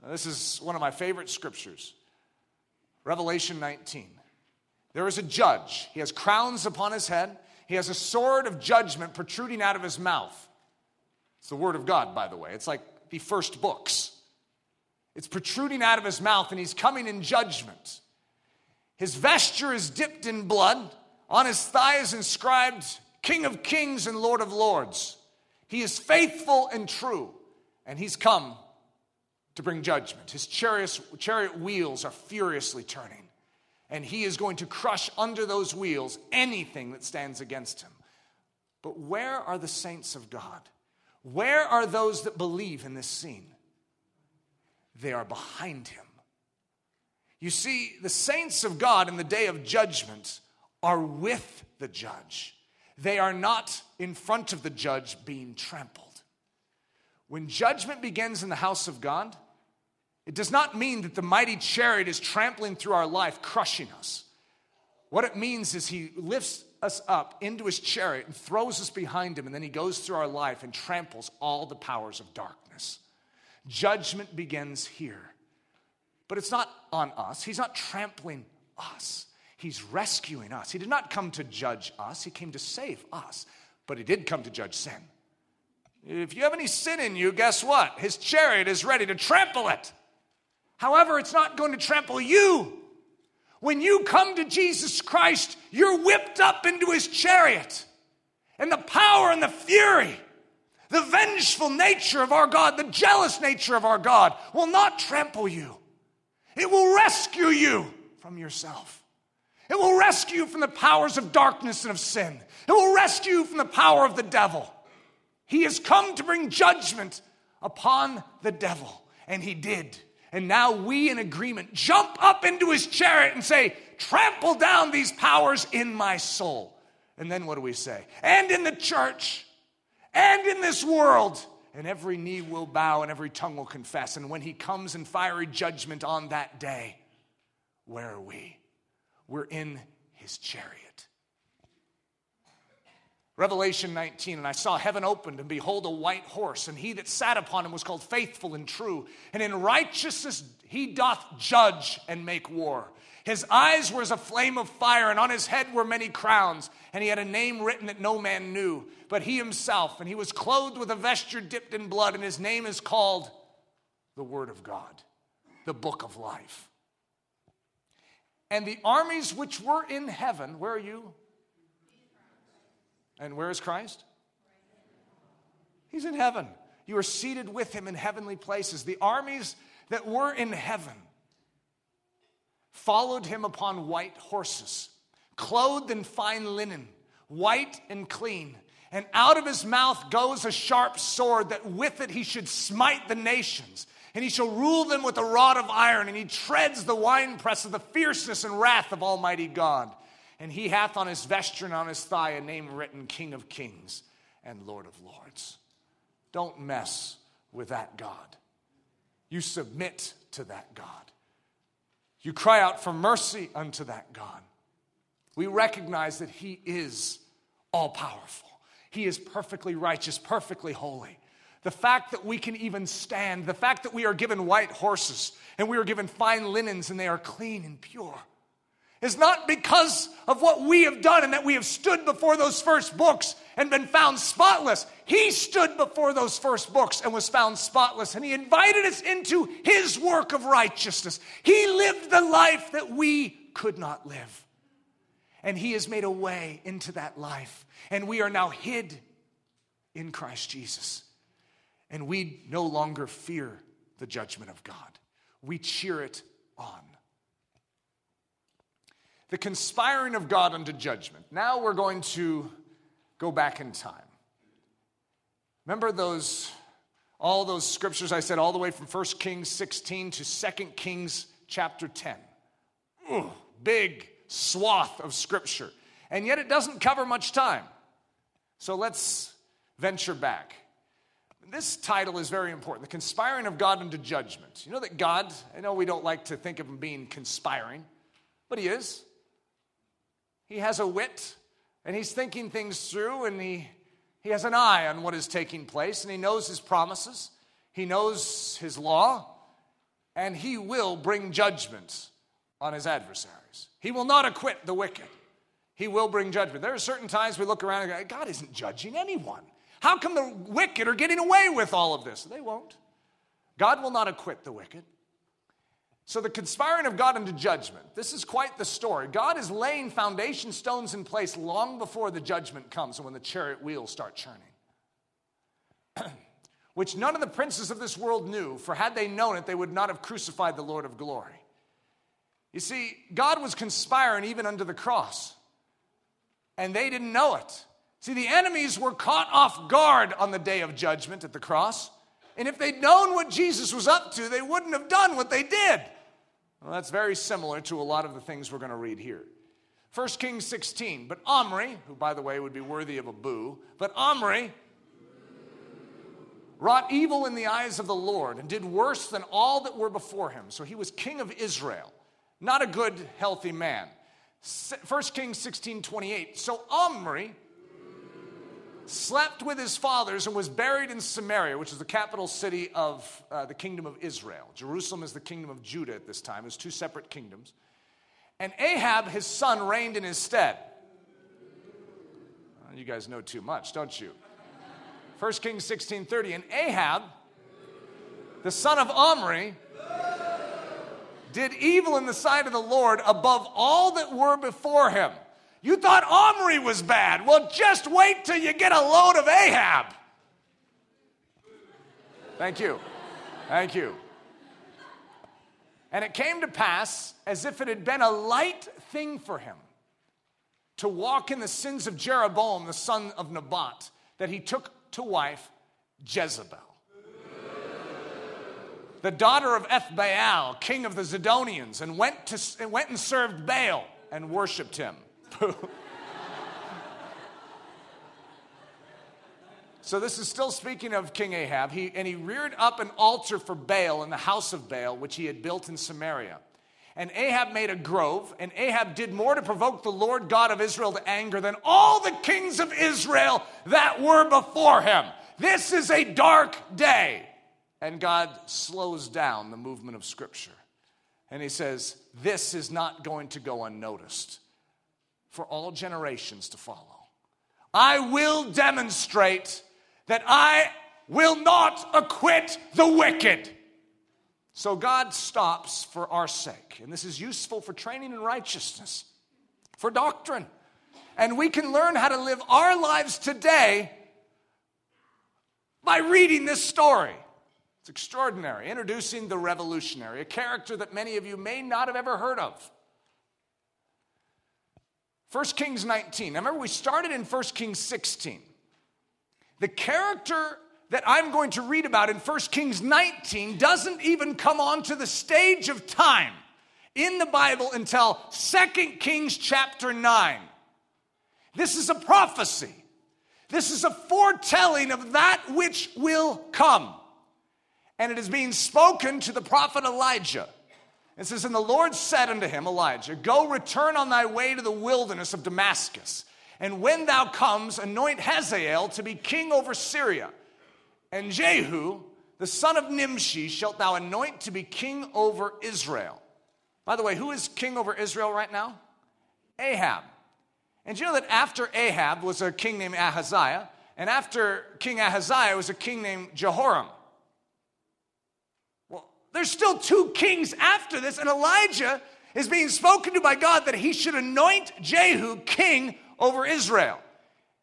Now, this is one of my favorite scriptures. Revelation nineteen. There is a judge. He has crowns upon his head. He has a sword of judgment protruding out of his mouth. It's the word of God, by the way. It's like the first books. It's protruding out of his mouth, and he's coming in judgment. His vesture is dipped in blood. On his thigh is inscribed, King of Kings and Lord of Lords. He is faithful and true, and he's come to bring judgment. His chariot wheels are furiously turning, and he is going to crush under those wheels anything that stands against him. But where are the saints of God? Where are those that believe in this scene? They are behind him. You see, the saints of God in the day of judgment are with the judge. They are not in front of the judge being trampled. When judgment begins in the house of God, it does not mean that the mighty chariot is trampling through our life, crushing us. What it means is he lifts us up into his chariot and throws us behind him, and then he goes through our life and tramples all the powers of darkness. Judgment begins here. But it's not on us. He's not trampling us. He's rescuing us. He did not come to judge us. He came to save us. But he did come to judge sin. If you have any sin in you, guess what? His chariot is ready to trample it. However, it's not going to trample you. When you come to Jesus Christ, you're whipped up into his chariot. And the power and the fury, the vengeful nature of our God, the jealous nature of our God will not trample you. It will rescue you from yourself. It will rescue you from the powers of darkness and of sin. It will rescue you from the power of the devil. He has come to bring judgment upon the devil, and he did. And now we, in agreement, jump up into his chariot and say, trample down these powers in my soul. And then what do we say? And in the church, and in this world, and every knee will bow and every tongue will confess. And when he comes in fiery judgment on that day, where are we? We're in his chariot. Revelation nineteen, and I saw heaven opened, and behold, a white horse, and he that sat upon him was called Faithful and True, and in righteousness he doth judge and make war. His eyes were as a flame of fire, and on his head were many crowns, and he had a name written that no man knew, but he himself, and he was clothed with a vesture dipped in blood, and his name is called the Word of God, the Book of Life. And the armies which were in heaven, where are you? And where is Christ? He's in heaven. You are seated with him in heavenly places. The armies that were in heaven followed him upon white horses, clothed in fine linen, white and clean. And out of his mouth goes a sharp sword, that with it he should smite the nations. And he shall rule them with a rod of iron, and he treads the winepress of the fierceness and wrath of Almighty God. And he hath on his vesture and on his thigh a name written, King of Kings and Lord of Lords. Don't mess with that God. You submit to that God. You cry out for mercy unto that God. We recognize that he is all-powerful. He is perfectly righteous, perfectly holy. The fact that we can even stand, the fact that we are given white horses and we are given fine linens and they are clean and pure, is not because of what we have done and that we have stood before those first books and been found spotless. He stood before those first books and was found spotless, and he invited us into his work of righteousness. He lived the life that we could not live. and he has made a way into that life. And we are now hid in Christ Jesus. And we no longer fear the judgment of God. We cheer it on. The conspiring of God unto judgment. Now we're going to go back in time. Remember those, all those scriptures I said all the way from First Kings sixteen to Second Kings chapter ten. Ooh, big swath of scripture. And yet it doesn't cover much time. So let's venture back. This title is very important, the conspiring of God unto judgment. You know that God, I know we don't like to think of him being conspiring, but he is. He has a wit, and he's thinking things through, and he, he has an eye on what is taking place, and he knows his promises, he knows his law, and he will bring judgment on his adversaries. He will not acquit the wicked. He will bring judgment. There are certain times we look around and go, God isn't judging anyone. How come the wicked are getting away with all of this? They won't. God will not acquit the wicked. So the conspiring of God unto judgment. This is quite the story. God is laying foundation stones in place long before the judgment comes and when the chariot wheels start churning. Which none of the princes of this world knew, for had they known it, they would not have crucified the Lord of glory. You see, God was conspiring even unto the cross, and they didn't know it. See, the enemies were caught off guard on the day of judgment at the cross. And if they'd known what Jesus was up to, they wouldn't have done what they did. Well, that's very similar to a lot of the things we're going to read here. First Kings sixteen, but Omri, who, by the way, would be worthy of a boo, but Omri wrought evil in the eyes of the Lord and did worse than all that were before him. So he was king of Israel, not a good, healthy man. First Kings sixteen twenty-eight, so Omri slept with his fathers and was buried in Samaria, which is the capital city of uh, the kingdom of Israel. Jerusalem is the kingdom of Judah at this time. It's two separate kingdoms. And Ahab, his son, reigned in his stead. Well, you guys know too much, don't you? First Kings sixteen thirty, and Ahab, the son of Omri, did evil in the sight of the Lord above all that were before him. You thought Omri was bad. Well, just wait till you get a load of Ahab. Thank you. Thank you. And it came to pass, as if it had been a light thing for him to walk in the sins of Jeroboam, the son of Naboth, that he took to wife Jezebel, the daughter of Ethbaal, king of the Zidonians, and went, to, and went and served Baal and worshipped him. So this is still speaking of King Ahab. He, and he reared up an altar for Baal in the house of Baal, which he had built in Samaria. And Ahab made a grove, and Ahab did more to provoke the Lord God of Israel to anger than all the kings of Israel that were before him. This is a dark day. And God slows down the movement of Scripture. And he says, this is not going to go unnoticed for all generations to follow. I will demonstrate that I will not acquit the wicked. So God stops for our sake. And this is useful for training in righteousness, for doctrine. And we can learn how to live our lives today by reading this story. It's extraordinary. Introducing the revolutionary, a character that many of you may not have ever heard of. First Kings nineteen. Now remember, we started in First Kings sixteen. The character that I'm going to read about in First Kings nineteen doesn't even come onto the stage of time in the Bible until Second Kings chapter nine. This is a prophecy. This is a foretelling of that which will come. And it is being spoken to the prophet Elijah. It says, and the Lord said unto him, Elijah, go return on thy way to the wilderness of Damascus. And when thou comes, anoint Hazael to be king over Syria. And Jehu, the son of Nimshi, shalt thou anoint to be king over Israel. By the way, who is king over Israel right now? Ahab. And you know that after Ahab was a king named Ahaziah. And after King Ahaziah was a king named Jehoram. There's still two kings after this, and Elijah is being spoken to by God that he should anoint Jehu king over Israel.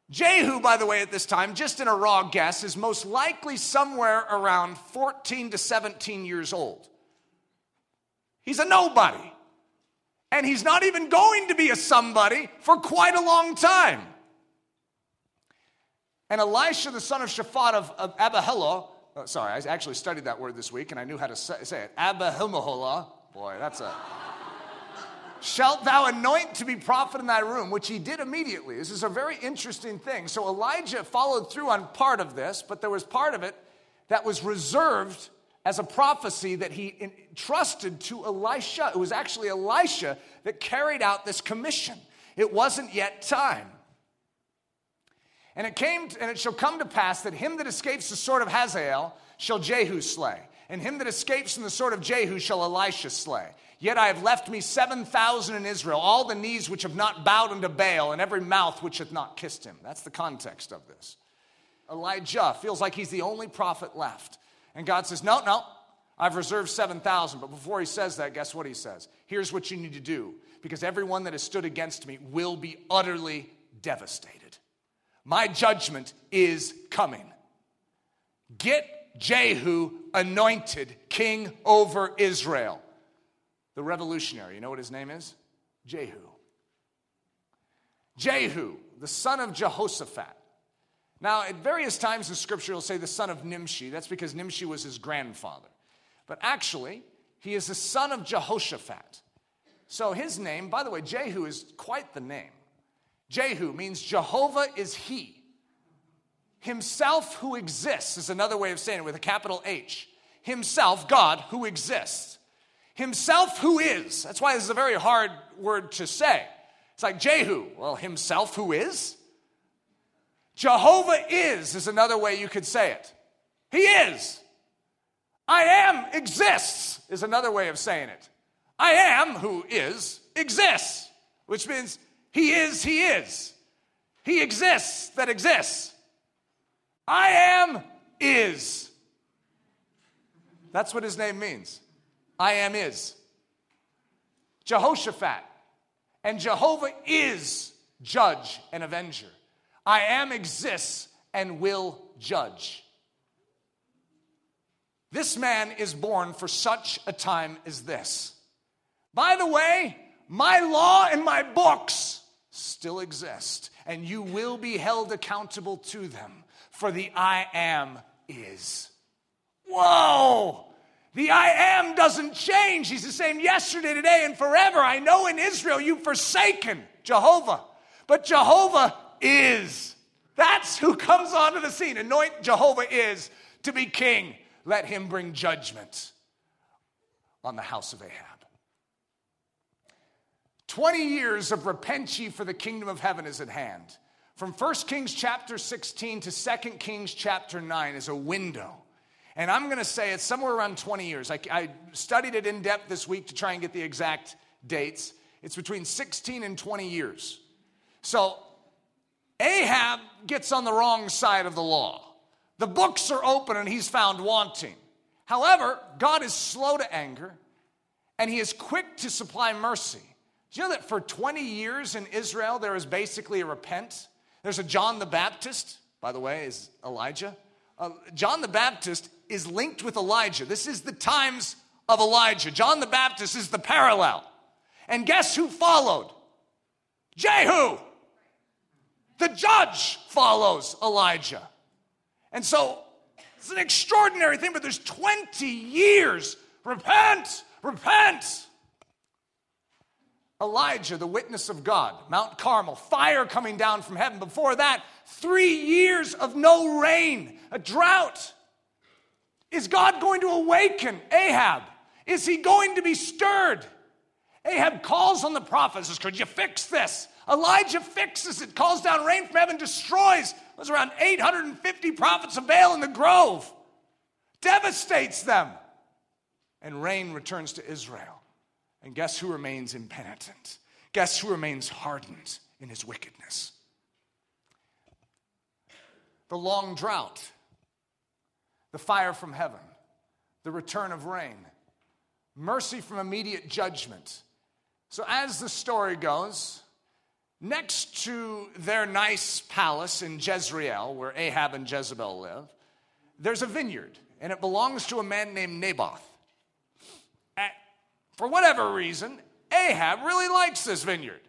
Jehu, by the way, at this time, just in a raw guess, is most likely somewhere around fourteen to seventeen years old. He's a nobody. And he's not even going to be a somebody for quite a long time. And Elisha, the son of Shaphat of, of Abel-Meholah, oh, sorry, I actually studied that word this week, and I knew how to say it. Abel-Meholah, boy, that's a... Shalt thou anoint to be prophet in thy room, which he did immediately. This is a very interesting thing. So Elijah followed through on part of this, but there was part of it that was reserved as a prophecy that he entrusted to Elisha. It was actually Elisha that carried out this commission. It wasn't yet time. And it came, to, and it shall come to pass that him that escapes the sword of Hazael shall Jehu slay, and him that escapes from the sword of Jehu shall Elisha slay. Yet I have left me seven thousand in Israel, all the knees which have not bowed unto Baal, and every mouth which hath not kissed him. That's the context of this. Elijah feels like he's the only prophet left. And God says, no, no, I've reserved seven thousand. But before he says that, guess what he says? Here's what you need to do, because everyone that has stood against me will be utterly devastated. My judgment is coming. Get Jehu anointed king over Israel. The revolutionary, you know what his name is? Jehu. Jehu, the son of Jehoshaphat. Now, at various times in Scripture, it'll say the son of Nimshi. That's because Nimshi was his grandfather. But actually, he is the son of Jehoshaphat. So his name, by the way, Jehu is quite the name. Jehu means Jehovah is he. Himself who exists is another way of saying it with a capital H. Himself, God, who exists. Himself who is. That's why this is a very hard word to say. It's like Jehu, well, himself who is? Jehovah is, is another way you could say it. He is. I am exists, is another way of saying it. I am who is exists, which means he is, he is. He exists that exists. I am is. That's what his name means. I am is. Jehoshaphat. And Jehovah is judge and avenger. I am exists and will judge. This man is born for such a time as this. By the way, my law and my books still exist, and you will be held accountable to them, for the I am is. Whoa! The I am doesn't change. He's the same yesterday, today, and forever. I know in Israel you've forsaken Jehovah, but Jehovah is. That's who comes onto the scene. Anoint Jehovah is to be king. Let him bring judgment on the house of Ahab. Twenty years of repent ye, for the kingdom of heaven is at hand. From First Kings chapter sixteen to Second Kings chapter nine is a window. And I'm going to say it's somewhere around twenty years. I, I studied it in depth this week to try and get the exact dates. It's between sixteen and twenty years. So Ahab gets on the wrong side of the law. The books are open and he's found wanting. However, God is slow to anger and he is quick to supply mercy. Do you know that for twenty years in Israel there is basically a repent? There's a John the Baptist, by the way, is Elijah. Uh, John the Baptist is linked with Elijah. This is the times of Elijah. John the Baptist is the parallel. And guess who followed? Jehu! The judge follows Elijah. And so it's an extraordinary thing, but there's twenty years. Repent! Repent! Elijah, the witness of God, Mount Carmel, fire coming down from heaven. Before that, three years of no rain, a drought. Is God going to awaken Ahab? Is he going to be stirred? Ahab calls on the prophet, says, could you fix this? Elijah fixes it, calls down rain from heaven, destroys. There's around eight hundred fifty prophets of Baal in the grove. Devastates them. And rain returns to Israel. And guess who remains impenitent? Guess who remains hardened in his wickedness? The long drought. The fire from heaven. The return of rain. Mercy from immediate judgment. So as the story goes, next to their nice palace in Jezreel, where Ahab and Jezebel live, there's a vineyard, and it belongs to a man named Naboth. And for whatever reason, Ahab really likes this vineyard,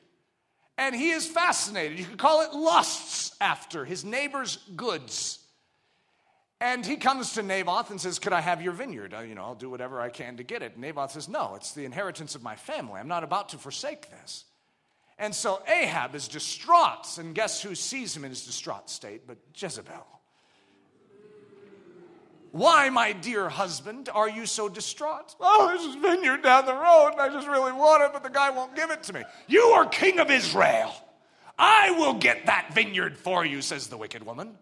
and he is fascinated. You could call it lusts after his neighbor's goods. And he comes to Naboth and says, could I have your vineyard? You know, I'll do whatever I can to get it. And Naboth says, no, it's the inheritance of my family. I'm not about to forsake this. And so Ahab is distraught. And guess who sees him in his distraught state but Jezebel? Why, my dear husband, are you so distraught? Oh, there's this vineyard down the road, and I just really want it, but the guy won't give it to me. You are king of Israel. I will get that vineyard for you, says the wicked woman.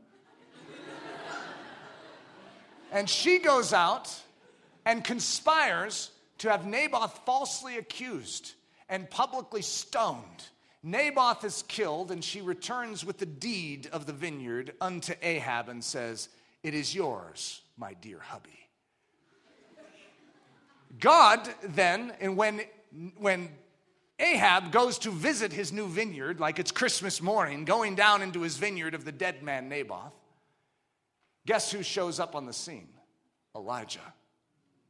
And she goes out and conspires to have Naboth falsely accused and publicly stoned. Naboth is killed, and she returns with the deed of the vineyard unto Ahab and says, it is yours, my dear hubby. God then, and when, when Ahab goes to visit his new vineyard, like it's Christmas morning, going down into his vineyard of the dead man Naboth, guess who shows up on the scene? Elijah.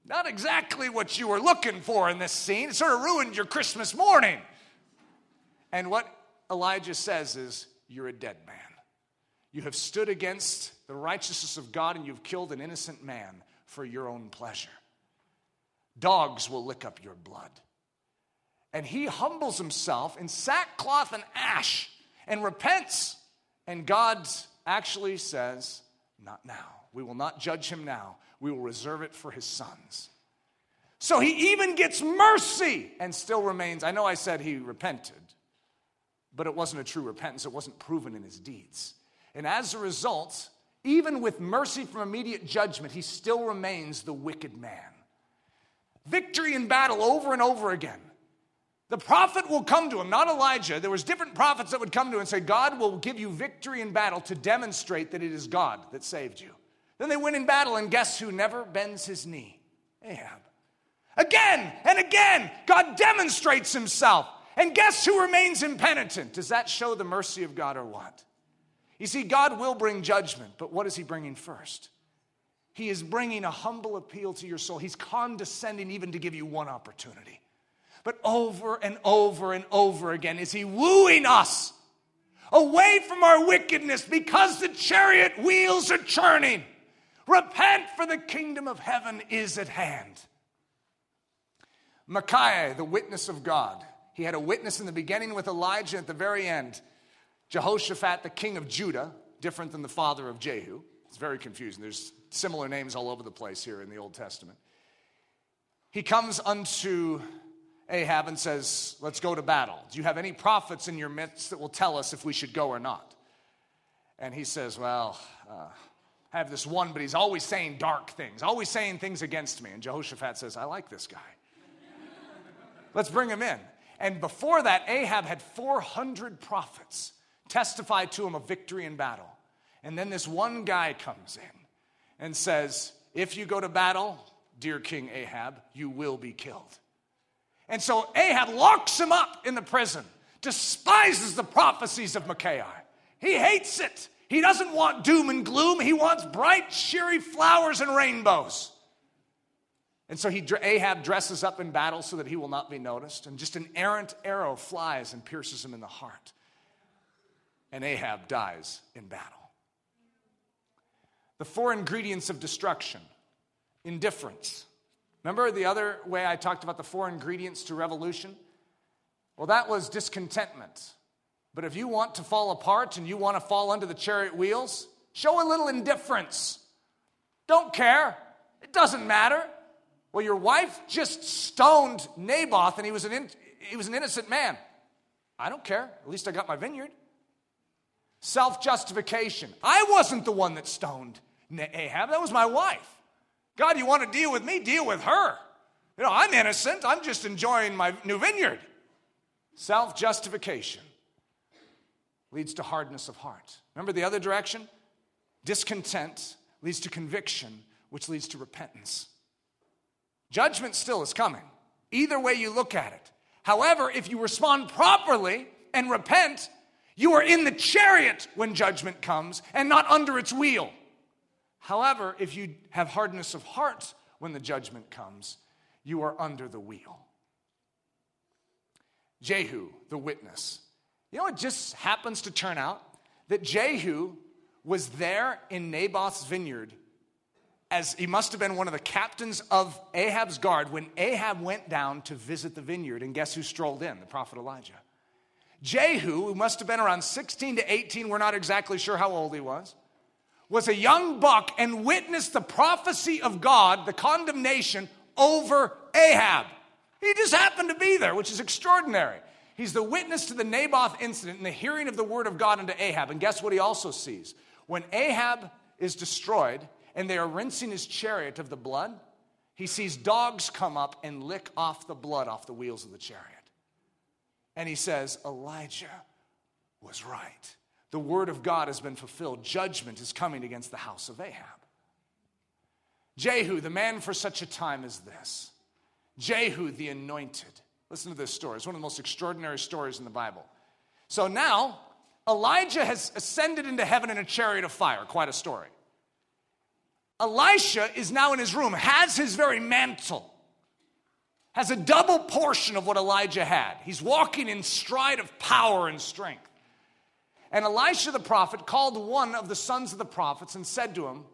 Not exactly what you were looking for in this scene. It sort of ruined your Christmas morning. And what Elijah says is, you're a dead man. You have stood against the righteousness of God, and you've killed an innocent man for your own pleasure. Dogs will lick up your blood. And he humbles himself in sackcloth and ash and repents. And God actually says, not now. We will not judge him now. We will reserve it for his sons. So he even gets mercy and still remains. I know I said he repented, but it wasn't a true repentance. It wasn't proven in his deeds. And as a result, even with mercy from immediate judgment, he still remains the wicked man. Victory in battle over and over again. The prophet will come to him, not Elijah. There was different prophets that would come to him and say, God will give you victory in battle to demonstrate that it is God that saved you. Then they win in battle, and guess who never bends his knee? Ahab. Again and again, God demonstrates himself. And guess who remains impenitent? Does that show the mercy of God or what? You see, God will bring judgment, but what is he bringing first? He is bringing a humble appeal to your soul. He's condescending even to give you one opportunity. But over and over and over again is he wooing us away from our wickedness because the chariot wheels are churning. Repent, for the kingdom of heaven is at hand. Micaiah, the witness of God, he had a witness in the beginning with Elijah, at the very end, Jehoshaphat, the king of Judah, different than the father of Jehu. It's very confusing. There's similar names all over the place here in the Old Testament. He comes unto Ahab and says, let's go to battle. Do you have any prophets in your midst that will tell us if we should go or not? And he says, well, uh, I have this one, but he's always saying dark things, always saying things against me. And Jehoshaphat says, I like this guy. Let's bring him in. And before that, Ahab had four hundred prophets testify to him of victory in battle. And then this one guy comes in and says, if you go to battle, dear King Ahab, you will be killed. And so Ahab locks him up in the prison, despises the prophecies of Micaiah. He hates it. He doesn't want doom and gloom. He wants bright, cheery flowers and rainbows. And so he, Ahab dresses up in battle so that he will not be noticed. And just an errant arrow flies and pierces him in the heart. And Ahab dies in battle. The four ingredients of destruction: indifference. Remember the other way I talked about the four ingredients to revolution? Well, that was discontentment. But if you want to fall apart and you want to fall under the chariot wheels, show a little indifference. Don't care. It doesn't matter. Well, your wife just stoned Naboth, and he was an in, he was an innocent man. I don't care. At least I got my vineyard. Self-justification. I wasn't the one that stoned Ahab. That was my wife. God, you want to deal with me? Deal with her. You know, I'm innocent. I'm just enjoying my new vineyard. Self-justification leads to hardness of heart. Remember the other direction? Discontent leads to conviction, which leads to repentance. Judgment still is coming. Either way you look at it. However, if you respond properly and repent, you are in the chariot when judgment comes and not under its wheel. However, if you have hardness of heart when the judgment comes, you are under the wheel. Jehu, the witness. You know, it just happens to turn out that Jehu was there in Naboth's vineyard as he must have been one of the captains of Ahab's guard when Ahab went down to visit the vineyard. And guess who strolled in? The prophet Elijah. Jehu, who must have been around sixteen to eighteen, we're not exactly sure how old he was, was a young buck and witnessed the prophecy of God, the condemnation over Ahab. He just happened to be there, which is extraordinary. He's the witness to the Naboth incident and the hearing of the word of God unto Ahab. And guess what he also sees? When Ahab is destroyed and they are rinsing his chariot of the blood, he sees dogs come up and lick off the blood off the wheels of the chariot. And he says, Elijah was right. The word of God has been fulfilled. Judgment is coming against the house of Ahab. Jehu, the man for such a time as this. Jehu, the anointed. Listen to this story. It's one of the most extraordinary stories in the Bible. So now, Elijah has ascended into heaven in a chariot of fire. Quite a story. Elisha is now in his room, has his very mantle. Has a double portion of what Elijah had. He's walking in stride of power and strength. And Elisha the prophet called one of the sons of the prophets and said to him,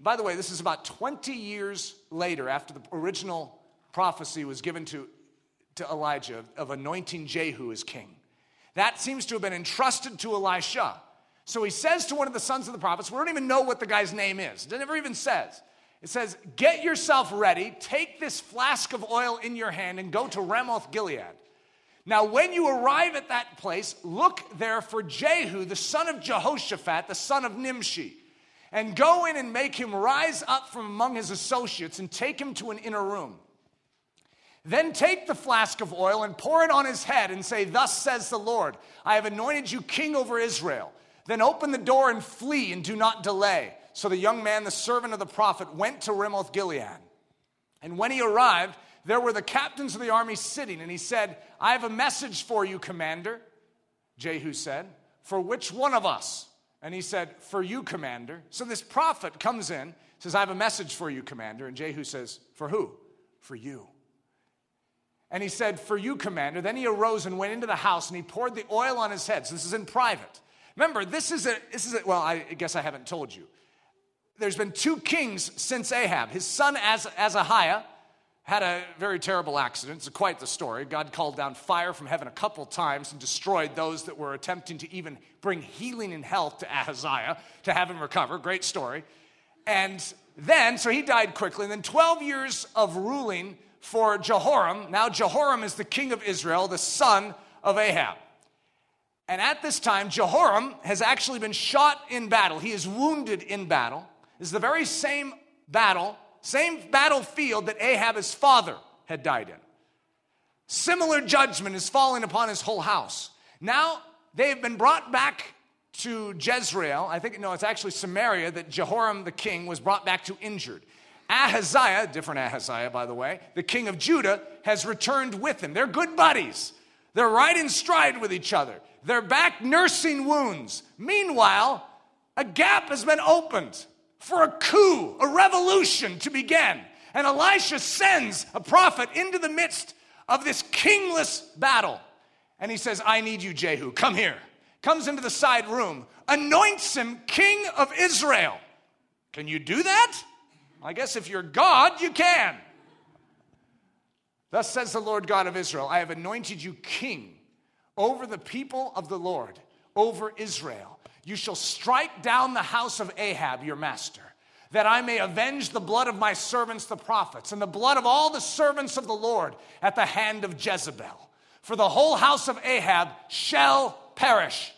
by the way, this is about twenty years later after the original prophecy was given to, to Elijah of, of anointing Jehu as king. That seems to have been entrusted to Elisha. So he says to one of the sons of the prophets, we don't even know what the guy's name is. It never even says. It says, get yourself ready, take this flask of oil in your hand, and go to Ramoth-Gilead. Now, when you arrive at that place, look there for Jehu, the son of Jehoshaphat, the son of Nimshi, and go in and make him rise up from among his associates and take him to an inner room. Then take the flask of oil and pour it on his head and say, thus says the Lord, I have anointed you king over Israel. Then open the door and flee and do not delay. So the young man, the servant of the prophet, went to Ramoth-Gilead. And when he arrived, there were the captains of the army sitting, and he said, I have a message for you, commander. Jehu said, for which one of us? And he said, for you, commander. So this prophet comes in, says, I have a message for you, commander. And Jehu says, for who? For you. And he said, for you, commander. Then he arose and went into the house, and he poured the oil on his head. So this is in private. Remember, this is a, this is a, well, I guess I haven't told you. There's been two kings since Ahab. His son Ahaziah had a very terrible accident. It's quite the story. God called down fire from heaven a couple times and destroyed those that were attempting to even bring healing and health to Ahaziah to have him recover. Great story. And then, so he died quickly. And then twelve years of ruling for Jehoram. Now Jehoram is the king of Israel, the son of Ahab. And at this time, Jehoram has actually been shot in battle. He is wounded in battle. This is the very same battle, same battlefield that Ahab, his father, had died in. Similar judgment is falling upon his whole house. Now, they have been brought back to Jezreel. I think, no, it's actually Samaria that Jehoram the king was brought back to injured. Ahaziah, different Ahaziah, by the way, the king of Judah, has returned with him. They're good buddies. They're right in stride with each other. They're back nursing wounds. Meanwhile, a gap has been opened for a coup, a revolution to begin. And Elisha sends a prophet into the midst of this kingless battle. And he says, I need you, Jehu. Come here. Comes into the side room, anoints him king of Israel. Can you do that? I guess if you're God, you can. Thus says the Lord God of Israel, I have anointed you king over the people of the Lord, over Israel. You shall strike down the house of Ahab, your master, that I may avenge the blood of my servants, the prophets, and the blood of all the servants of the Lord at the hand of Jezebel. For the whole house of Ahab shall perish.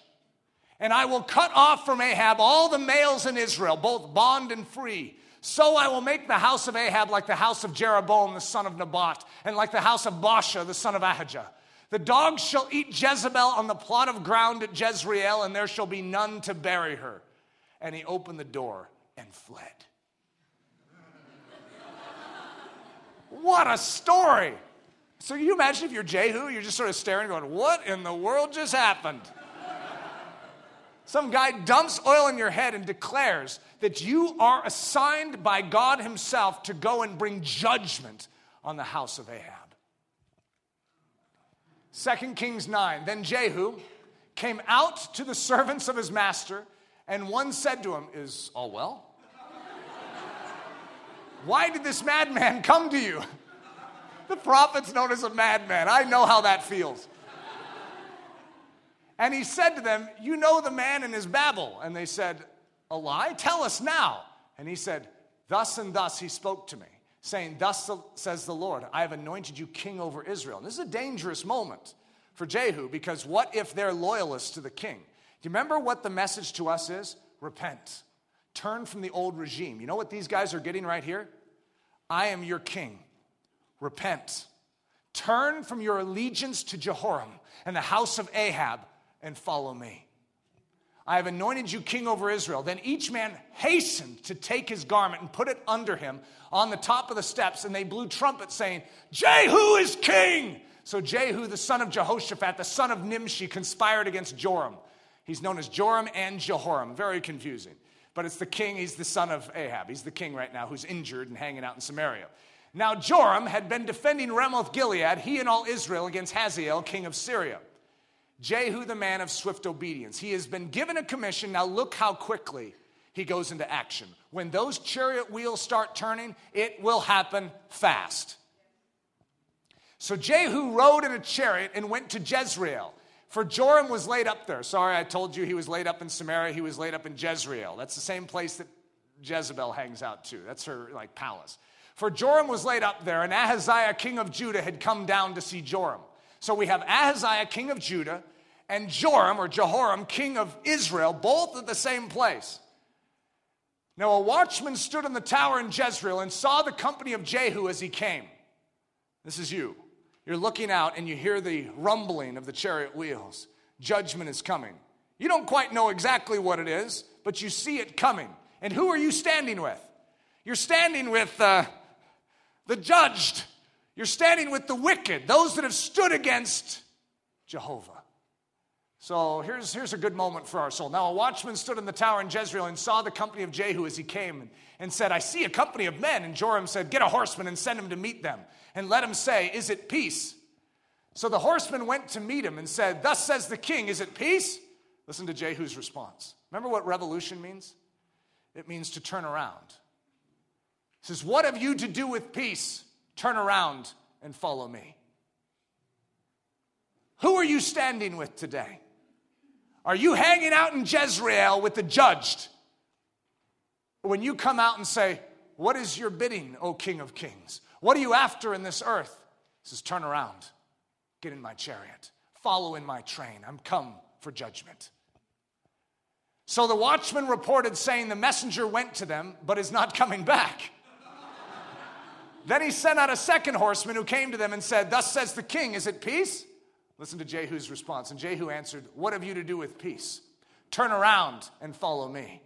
And I will cut off from Ahab all the males in Israel, both bond and free. So I will make the house of Ahab like the house of Jeroboam, the son of Naboth, and like the house of Baasha, the son of Ahijah. The dogs shall eat Jezebel on the plot of ground at Jezreel, and there shall be none to bury her. And he opened the door and fled. What a story. So can you imagine if you're Jehu, you're just sort of staring going, what in the world just happened? Some guy dumps oil in your head and declares that you are assigned by God himself to go and bring judgment on the house of Ahab. Second Kings nine, then Jehu came out to the servants of his master, and one said to him, is all well? Why did this madman come to you? The prophet's known as a madman. I know how that feels. And he said to them, you know the man and his babble. And they said, a lie? Tell us now. And he said, thus and thus he spoke to me, saying, thus says the Lord, I have anointed you king over Israel. And this is a dangerous moment for Jehu, because what if they're loyalists to the king? Do you remember what the message to us is? Repent. Turn from the old regime. You know what these guys are getting right here? I am your king. Repent. Turn from your allegiance to Jehoram and the house of Ahab and follow me. I have anointed you king over Israel. Then each man hastened to take his garment and put it under him on the top of the steps, and they blew trumpets saying, Jehu is king! So Jehu, the son of Jehoshaphat, the son of Nimshi, conspired against Joram. He's known as Joram and Jehoram. Very confusing. But it's the king. He's the son of Ahab. He's the king right now who's injured and hanging out in Samaria. Now Joram had been defending Ramoth-Gilead, he and all Israel, against Hazael, king of Syria. Jehu, the man of swift obedience. He has been given a commission. Now look how quickly he goes into action. When those chariot wheels start turning, it will happen fast. So Jehu rode in a chariot and went to Jezreel, for Joram was laid up there. Sorry, I told you he was laid up in Samaria. He was laid up in Jezreel. That's the same place that Jezebel hangs out too. That's her like palace. For Joram was laid up there, and Ahaziah, king of Judah, had come down to see Joram. So we have Ahaziah, king of Judah, and Joram, or Jehoram, king of Israel, both at the same place. Now a watchman stood on the tower in Jezreel and saw the company of Jehu as he came. This is you. You're looking out and you hear the rumbling of the chariot wheels. Judgment is coming. You don't quite know exactly what it is, but you see it coming. And who are you standing with? You're standing with uh, the judged. You're standing with the wicked, those that have stood against Jehovah. So here's, here's a good moment for our soul. Now a watchman stood in the tower in Jezreel and saw the company of Jehu as he came and, and said, I see a company of men. And Joram said, get a horseman and send him to meet them. And let him say, is it peace? So the horseman went to meet him and said, thus says the king, is it peace? Listen to Jehu's response. Remember what revolution means? It means to turn around. He says, what have you to do with peace? Turn around and follow me. Who are you standing with today? Are you hanging out in Jezreel with the judged? When you come out and say, what is your bidding, O King of Kings? What are you after in this earth? He says, turn around. Get in my chariot. Follow in my train. I'm come for judgment. So the watchman reported saying, the messenger went to them, but is not coming back. Then he sent out a second horseman who came to them and said, thus says the king, is it peace? Listen to Jehu's response. And Jehu answered, what have you to do with peace? Turn around and follow me.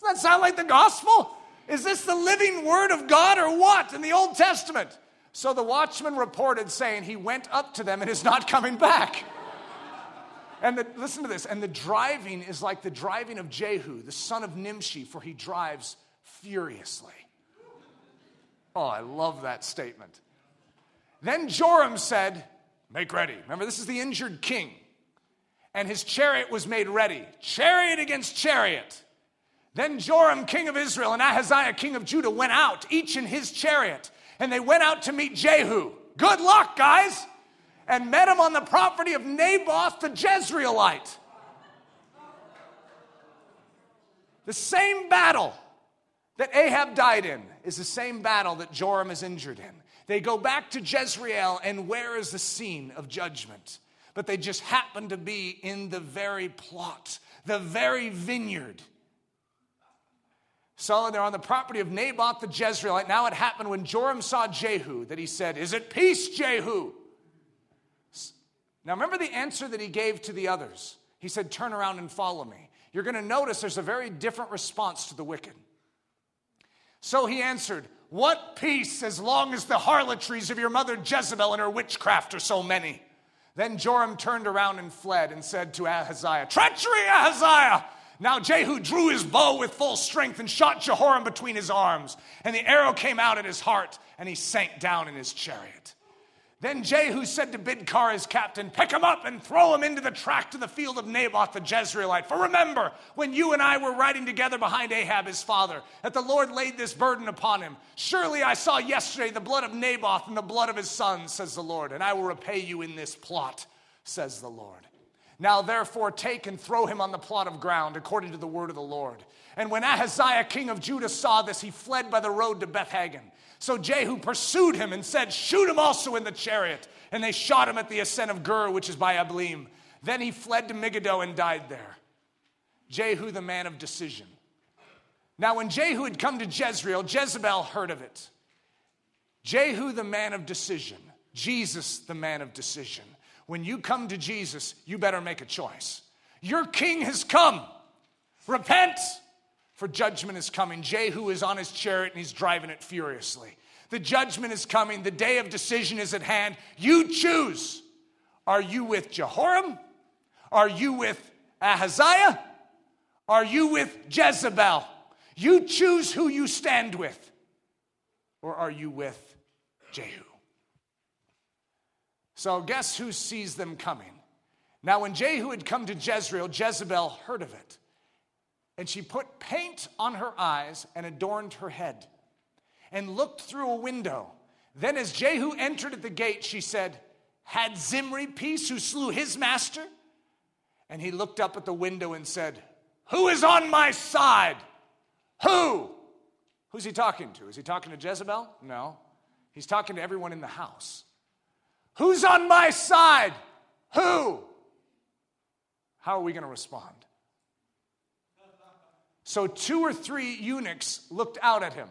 Doesn't that sound like the gospel? Is this the living word of God or what in the Old Testament? So the watchman reported saying, he went up to them and is not coming back. And the, listen to this. And the driving is like the driving of Jehu, the son of Nimshi, for he drives furiously. Oh, I love that statement. Then Joram said, make ready. Remember, this is the injured king. And his chariot was made ready. Chariot against chariot. Then Joram, king of Israel, and Ahaziah, king of Judah, went out, each in his chariot. And they went out to meet Jehu. Good luck, guys. And met him on the property of Naboth the Jezreelite. The same battle that Ahab died in is the same battle that Joram is injured in. They go back to Jezreel, and where is the scene of judgment? But they just happen to be in the very plot, the very vineyard. So they're on the property of Naboth the Jezreelite. Now it happened when Joram saw Jehu that he said, is it peace, Jehu? Now remember the answer that he gave to the others. He said, turn around and follow me. You're going to notice there's a very different response to the wicked. So he answered, what peace as long as the harlotries of your mother Jezebel and her witchcraft are so many? Then Joram turned around and fled and said to Ahaziah, treachery, Ahaziah! Now Jehu drew his bow with full strength and shot Jehoram between his arms. And the arrow came out at his heart, and he sank down in his chariot. Then Jehu said to Bidkar, his captain, pick him up and throw him into the tract of the field of Naboth the Jezreelite. For remember, when you and I were riding together behind Ahab his father, that the Lord laid this burden upon him. Surely I saw yesterday the blood of Naboth and the blood of his sons, says the Lord, and I will repay you in this plot, says the Lord. Now therefore take and throw him on the plot of ground according to the word of the Lord. And when Ahaziah king of Judah saw this, he fled by the road to Beth Hagan. So Jehu pursued him and said, shoot him also in the chariot. And they shot him at the ascent of Ger, which is by Ablim. Then he fled to Megiddo and died there. Jehu, the man of decision. Now when Jehu had come to Jezreel, Jezebel heard of it. Jehu, the man of decision. Jesus, the man of decision. When you come to Jesus, you better make a choice. Your king has come. Repent, for judgment is coming. Jehu is on his chariot and he's driving it furiously. The judgment is coming. The day of decision is at hand. You choose. Are you with Jehoram? Are you with Ahaziah? Are you with Jezebel? You choose who you stand with. Or are you with Jehu? So guess who sees them coming? Now when Jehu had come to Jezreel, Jezebel heard of it. And she put paint on her eyes and adorned her head and looked through a window. Then as Jehu entered at the gate, she said, had Zimri peace who slew his master? And he looked up at the window and said, who is on my side? Who? Who's he talking to? Is he talking to Jezebel? No. He's talking to everyone in the house. Who's on my side? Who? How are we going to respond? So two or three eunuchs looked out at him.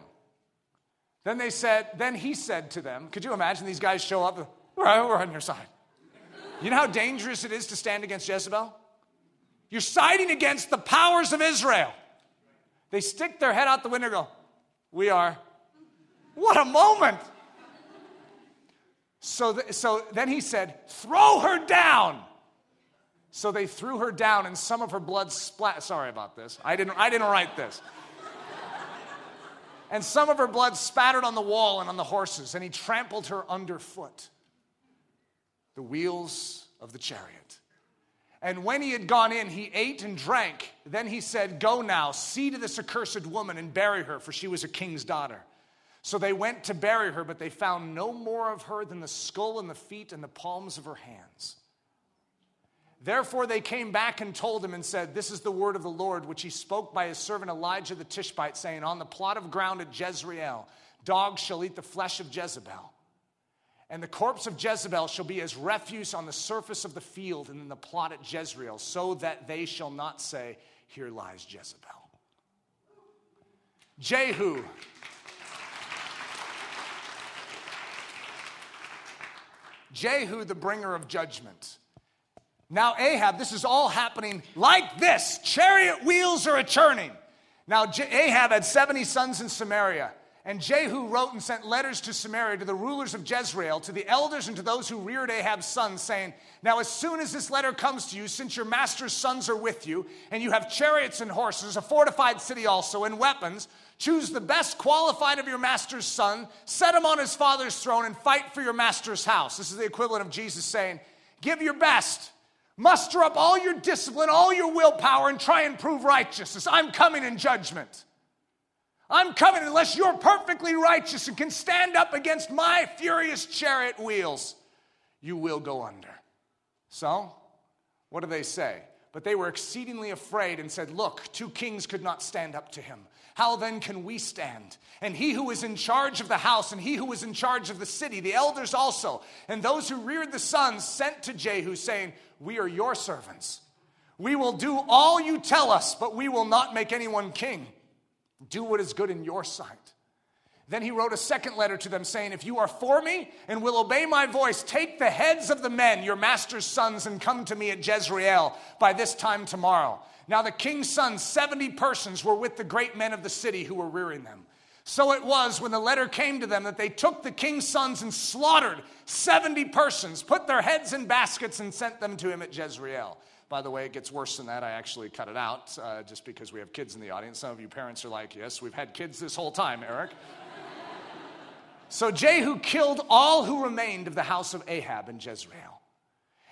Then they said, then he said to them, could you imagine these guys show up? We're on your side. You know how dangerous it is to stand against Jezebel? You're siding against the powers of Israel. They stick their head out the window and go, we are. What a moment. So, the, so then he said, throw her down. So they threw her down, and some of her blood splashed. Sorry about this. I didn't, I didn't write this. And some of her blood spattered on the wall and on the horses, and he trampled her underfoot, the wheels of the chariot. And when he had gone in, he ate and drank. Then he said, go now, see to this accursed woman and bury her, for she was a king's daughter. So they went to bury her, but they found no more of her than the skull and the feet and the palms of her hands. Therefore they came back and told him and said, this is the word of the Lord, which he spoke by his servant Elijah the Tishbite, saying, on the plot of ground at Jezreel, dogs shall eat the flesh of Jezebel. And the corpse of Jezebel shall be as refuse on the surface of the field and in the plot at Jezreel, so that they shall not say, here lies Jezebel. Jehu. Jehu, the bringer of judgment. Now Ahab, this is all happening like this. Chariot wheels are a-churning. Now Ahab had seventy sons in Samaria. And Jehu wrote and sent letters to Samaria, to the rulers of Jezreel, to the elders and to those who reared Ahab's sons, saying, now as soon as this letter comes to you, since your master's sons are with you, and you have chariots and horses, a fortified city also, and weapons, choose the best qualified of your master's son, set him on his father's throne, and fight for your master's house. This is the equivalent of Jesus saying, give your best. Muster up all your discipline, all your willpower, and try and prove righteousness. I'm coming in judgment. I'm coming unless you're perfectly righteous and can stand up against my furious chariot wheels. You will go under. So, what do they say? But they were exceedingly afraid and said, look, two kings could not stand up to him. How then can we stand? And he who was in charge of the house and he who was in charge of the city, the elders also, and those who reared the sons sent to Jehu, saying, we are your servants. We will do all you tell us, but we will not make anyone king. Do what is good in your sight. Then he wrote a second letter to them, saying, if you are for me and will obey my voice, take the heads of the men, your master's sons, and come to me at Jezreel by this time tomorrow. Now the king's sons, seventy persons, were with the great men of the city who were rearing them. So it was when the letter came to them that they took the king's sons and slaughtered seventy persons, put their heads in baskets, and sent them to him at Jezreel. By the way, it gets worse than that. I actually cut it out uh, just because we have kids in the audience. Some of you parents are like, yes, we've had kids this whole time, Eric. So Jehu killed all who remained of the house of Ahab in Jezreel,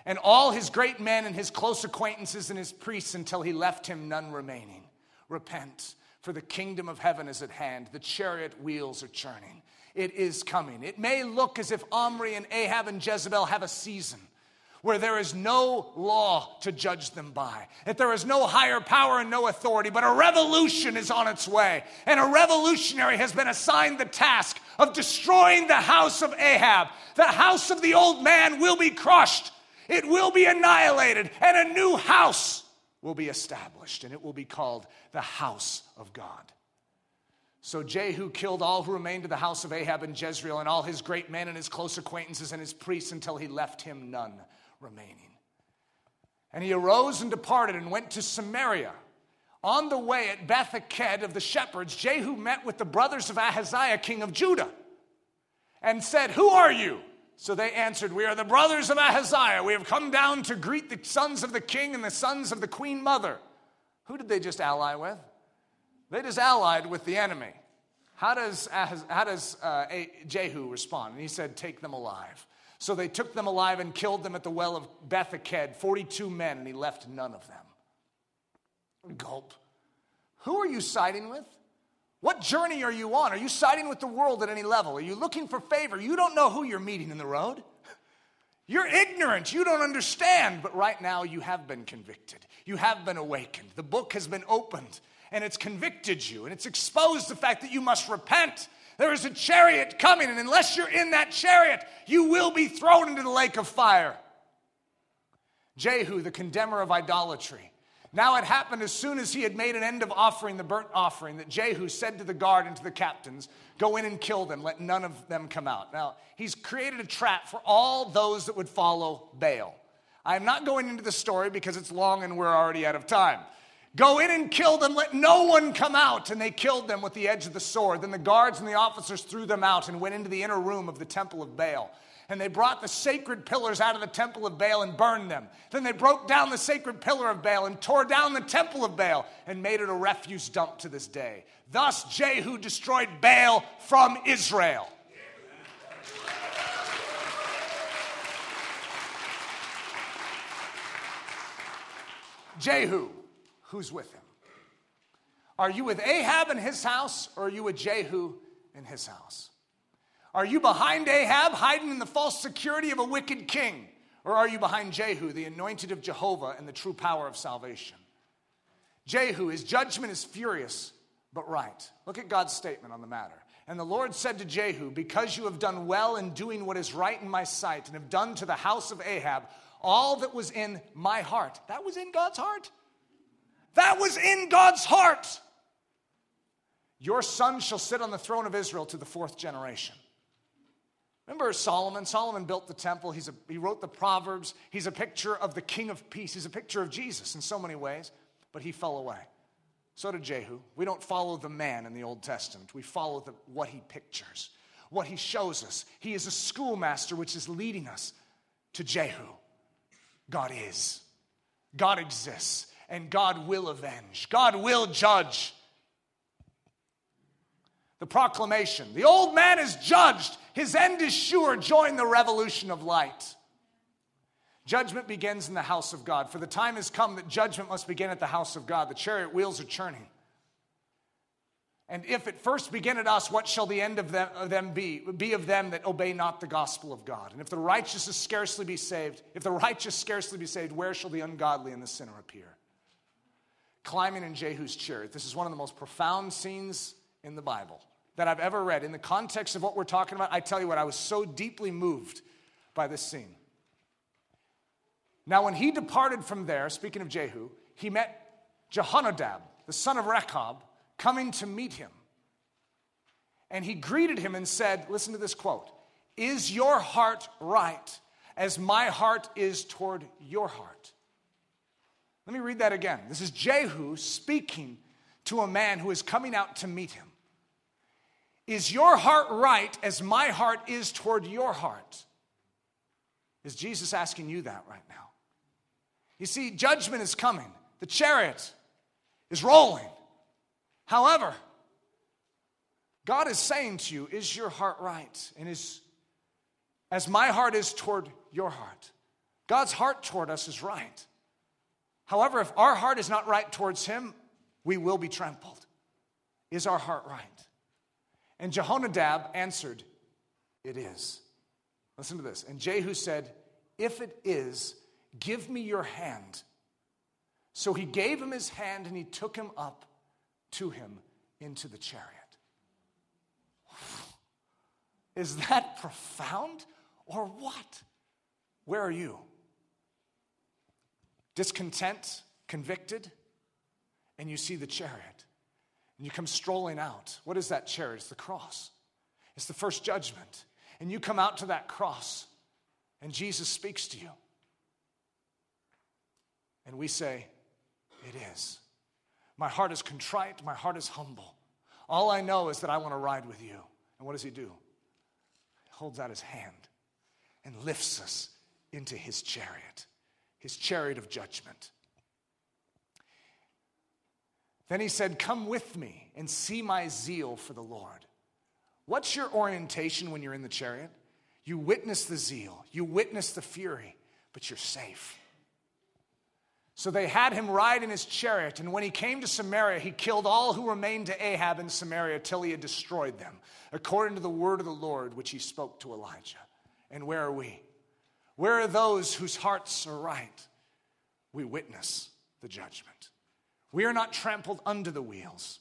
and all his great men and his close acquaintances and his priests, until he left him none remaining. Repent, for the kingdom of heaven is at hand. The chariot wheels are churning. It is coming. It may look as if Omri and Ahab and Jezebel have a season where there is no law to judge them by, that there is no higher power and no authority, but a revolution is on its way, and a revolutionary has been assigned the task of destroying the house of Ahab. The house of the old man will be crushed, it will be annihilated, and a new house will be established, and it will be called the house of God. So Jehu killed all who remained of the house of Ahab in Jezreel, and all his great men and his close acquaintances and his priests, until he left him none remaining. And he arose and departed and went to Samaria. On the way at Beth-Aked of the shepherds, Jehu met with the brothers of Ahaziah, king of Judah, and said, "Who are you?" So they answered, "We are the brothers of Ahaziah. We have come down to greet the sons of the king and the sons of the queen mother." Who did they just ally with? They just allied with the enemy. How does, Ahaz, how does uh, Jehu respond? And he said, "Take them alive." So they took them alive and killed them at the well of Beth-Aked, forty-two men, and he left none of them. Gulp. Who are you siding with? What journey are you on? Are you siding with the world at any level? Are you looking for favor? You don't know who you're meeting in the road. You're ignorant. You don't understand. But right now you have been convicted. You have been awakened. The book has been opened, and it's convicted you, and it's exposed the fact that you must repent. There is a chariot coming, and unless you're in that chariot, you will be thrown into the lake of fire. Jehu, the condemner of idolatry. Now it happened as soon as he had made an end of offering the burnt offering that Jehu said to the guard and to the captains, "Go in and kill them, let none of them come out." Now, he's created a trap for all those that would follow Baal. I'm not going into the story because it's long and we're already out of time. "Go in and kill them, let no one come out." And they killed them with the edge of the sword. Then the guards and the officers threw them out and went into the inner room of the temple of Baal. And they brought the sacred pillars out of the temple of Baal and burned them. Then they broke down the sacred pillar of Baal and tore down the temple of Baal and made it a refuse dump to this day. Thus Jehu destroyed Baal from Israel. Jehu. Who's with him? Are you with Ahab and his house, or are you with Jehu and his house? Are you behind Ahab, hiding in the false security of a wicked king, or are you behind Jehu, the anointed of Jehovah and the true power of salvation? Jehu, his judgment is furious, but right. Look at God's statement on the matter. "And the Lord said to Jehu, because you have done well in doing what is right in my sight, and have done to the house of Ahab all that was in my heart." That was in God's heart. That was in God's heart. "Your son shall sit on the throne of Israel to the fourth generation." Remember Solomon? Solomon built the temple. He's a, he wrote the Proverbs. He's a picture of the King of Peace. He's a picture of Jesus in so many ways, but he fell away. So did Jehu. We don't follow the man in the Old Testament. We follow the, what he pictures, what he shows us. He is a schoolmaster, which is leading us to Jehu. God is. God exists. And God will avenge. God will judge. The proclamation. The old man is judged. His end is sure. Join the revolution of light. Judgment begins in the house of God. For the time has come that judgment must begin at the house of God. The chariot wheels are churning. "And if it first begin at us, what shall the end of them, of them be? Be of them that obey not the gospel of God. And if the righteous is scarcely be saved, if the righteous scarcely be saved, where shall the ungodly and the sinner appear?" Climbing in Jehu's chariot. This is one of the most profound scenes in the Bible that I've ever read. In the context of what we're talking about, I tell you what, I was so deeply moved by this scene. "Now when he departed from there," speaking of Jehu, "he met Jehonadab, the son of Rechab, coming to meet him. And he greeted him and said," listen to this quote, "Is your heart right as my heart is toward your heart?" Let me read that again. This is Jehu speaking to a man who is coming out to meet him. Is your heart right as my heart is toward your heart? Is Jesus asking you that right now? You see, judgment is coming. The chariot is rolling. However, God is saying to you, is your heart right? And is as my heart is toward your heart. God's heart toward us is right. However, if our heart is not right towards him, we will be trampled. Is our heart right? And Jehonadab answered, it is. Listen to this. And Jehu said, if it is, give me your hand. So he gave him his hand, and he took him up to him into the chariot. Is that profound or what? Where are you? Discontent, convicted, and you see the chariot. And you come strolling out. What is that chariot? It's the cross. It's the first judgment. And you come out to that cross, and Jesus speaks to you. And we say, it is. My heart is contrite. My heart is humble. All I know is that I want to ride with you. And what does he do? He holds out his hand and lifts us into his chariot, his chariot of judgment. Then he said, come with me and see my zeal for the Lord. What's your orientation when you're in the chariot? You witness the zeal. You witness the fury, but you're safe. So they had him ride in his chariot, and when he came to Samaria, he killed all who remained to Ahab in Samaria till he had destroyed them, according to the word of the Lord which he spoke to Elijah. And where are we? Where are those whose hearts are right? We witness the judgment. We are not trampled under the wheels,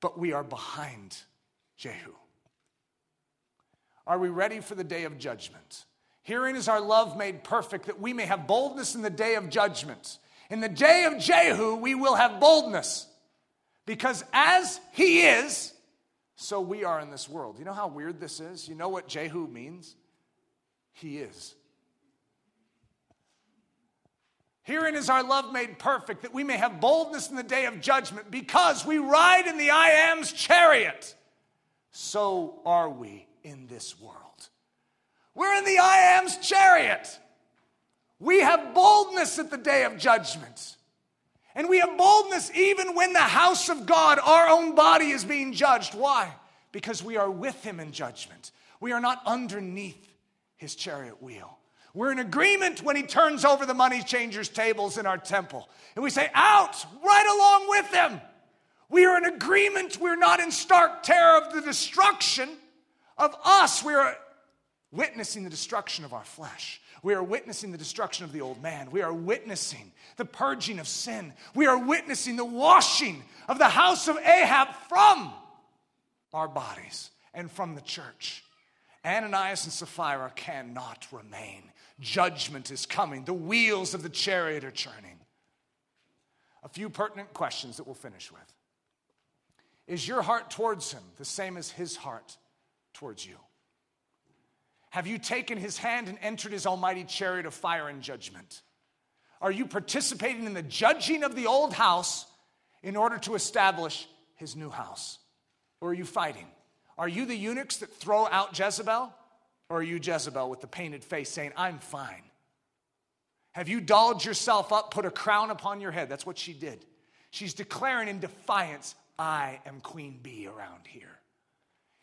but we are behind Jehu. Are we ready for the day of judgment? Herein is our love made perfect, that we may have boldness in the day of judgment. In the day of Jehu, we will have boldness, because as he is, so we are in this world. You know how weird this is? You know what Jehu means? He is. Herein is our love made perfect, that we may have boldness in the day of judgment, because we ride in the I Am's chariot. So are we in this world. We're in the I Am's chariot. We have boldness at the day of judgment. And we have boldness even when the house of God, our own body, is being judged. Why? Because we are with him in judgment. We are not underneath his chariot wheel. We're in agreement when he turns over the money changers' tables in our temple. And we say, out, right along with him. We are in agreement. We're not in stark terror of the destruction of us. We are witnessing the destruction of our flesh. We are witnessing the destruction of the old man. We are witnessing the purging of sin. We are witnessing the washing of the house of Ahab from our bodies and from the church. Ananias and Sapphira cannot remain. Judgment is coming. The wheels of the chariot are churning. A few pertinent questions that we'll finish with. Is your heart towards him the same as his heart towards you? Have you taken his hand and entered his almighty chariot of fire and judgment? Are you participating in the judging of the old house in order to establish his new house? Or are you fighting? Are you the eunuchs that throw out Jezebel? Or are you Jezebel with the painted face saying, I'm fine? Have you dolled yourself up, put a crown upon your head? That's what she did. She's declaring in defiance, I am Queen Bee around here.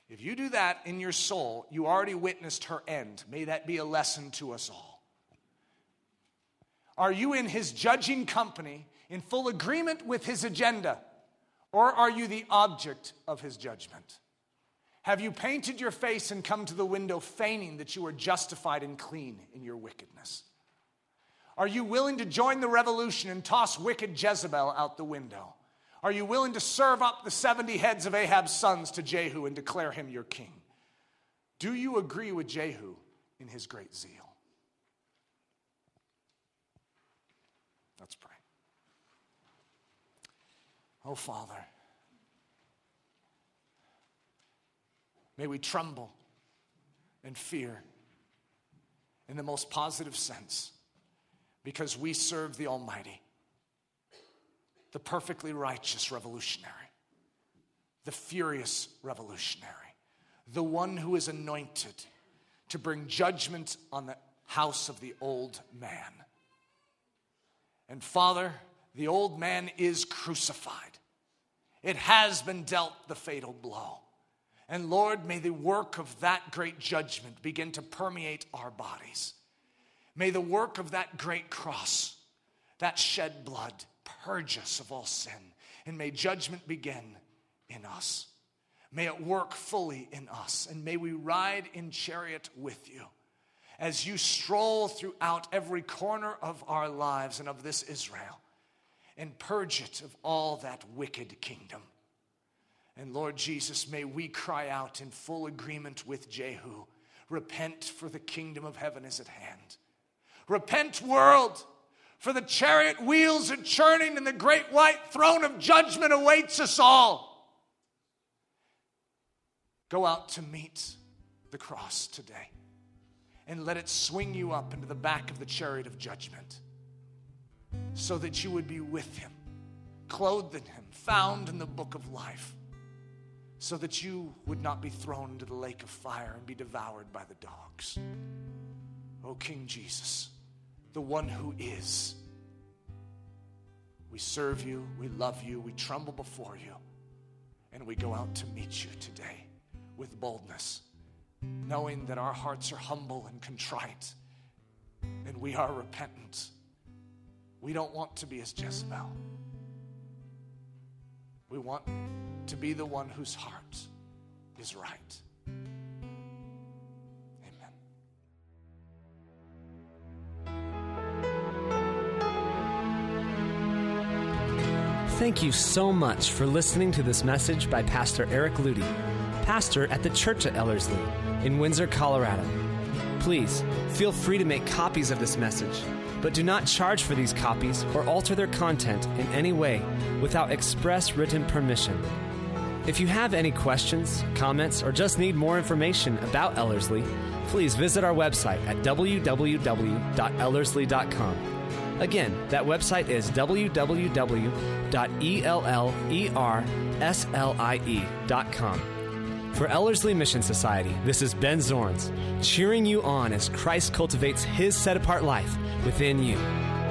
If you do that in your soul, you already witnessed her end. May that be a lesson to us all. Are you in his judging company in full agreement with his agenda, or are you the object of his judgment? Have you painted your face and come to the window feigning that you are justified and clean in your wickedness? Are you willing to join the revolution and toss wicked Jezebel out the window? Are you willing to serve up the seventy heads of Ahab's sons to Jehu and declare him your king? Do you agree with Jehu in his great zeal? Let's pray. Oh, Father, may we tremble and fear in the most positive sense, because we serve the Almighty, the perfectly righteous revolutionary, the furious revolutionary, the one who is anointed to bring judgment on the house of the old man. And Father, the old man is crucified. It has been dealt the fatal blow. And Lord, may the work of that great judgment begin to permeate our bodies. May the work of that great cross, that shed blood, purge us of all sin. And may judgment begin in us. May it work fully in us. And may we ride in chariot with you as you stroll throughout every corner of our lives and of this Israel, and purge it of all that wicked kingdom. And Lord Jesus, may we cry out in full agreement with Jehu, repent, for the kingdom of heaven is at hand. Repent, world, for the chariot wheels are churning and the great white throne of judgment awaits us all. Go out to meet the cross today and let it swing you up into the back of the chariot of judgment, so that you would be with him, clothed in him, found in the book of life, so that you would not be thrown into the lake of fire and be devoured by the dogs. O King Jesus, the one who is, we serve you, we love you, we tremble before you, and we go out to meet you today with boldness, knowing that our hearts are humble and contrite, and we are repentant. We don't want to be as Jezebel. We want to be the one whose heart is right. Amen. Thank you so much for listening to this message by Pastor Eric Ludy, pastor at the Church at Ellerslie in Windsor, Colorado. Please feel free to make copies of this message, but do not charge for these copies or alter their content in any way without express written permission. If you have any questions, comments, or just need more information about Ellerslie, please visit our website at w w w dot ellerslie dot com. Again, that website is w w w dot ellerslie dot com. For Ellerslie Mission Society, this is Ben Zorns, cheering you on as Christ cultivates his set-apart life within you.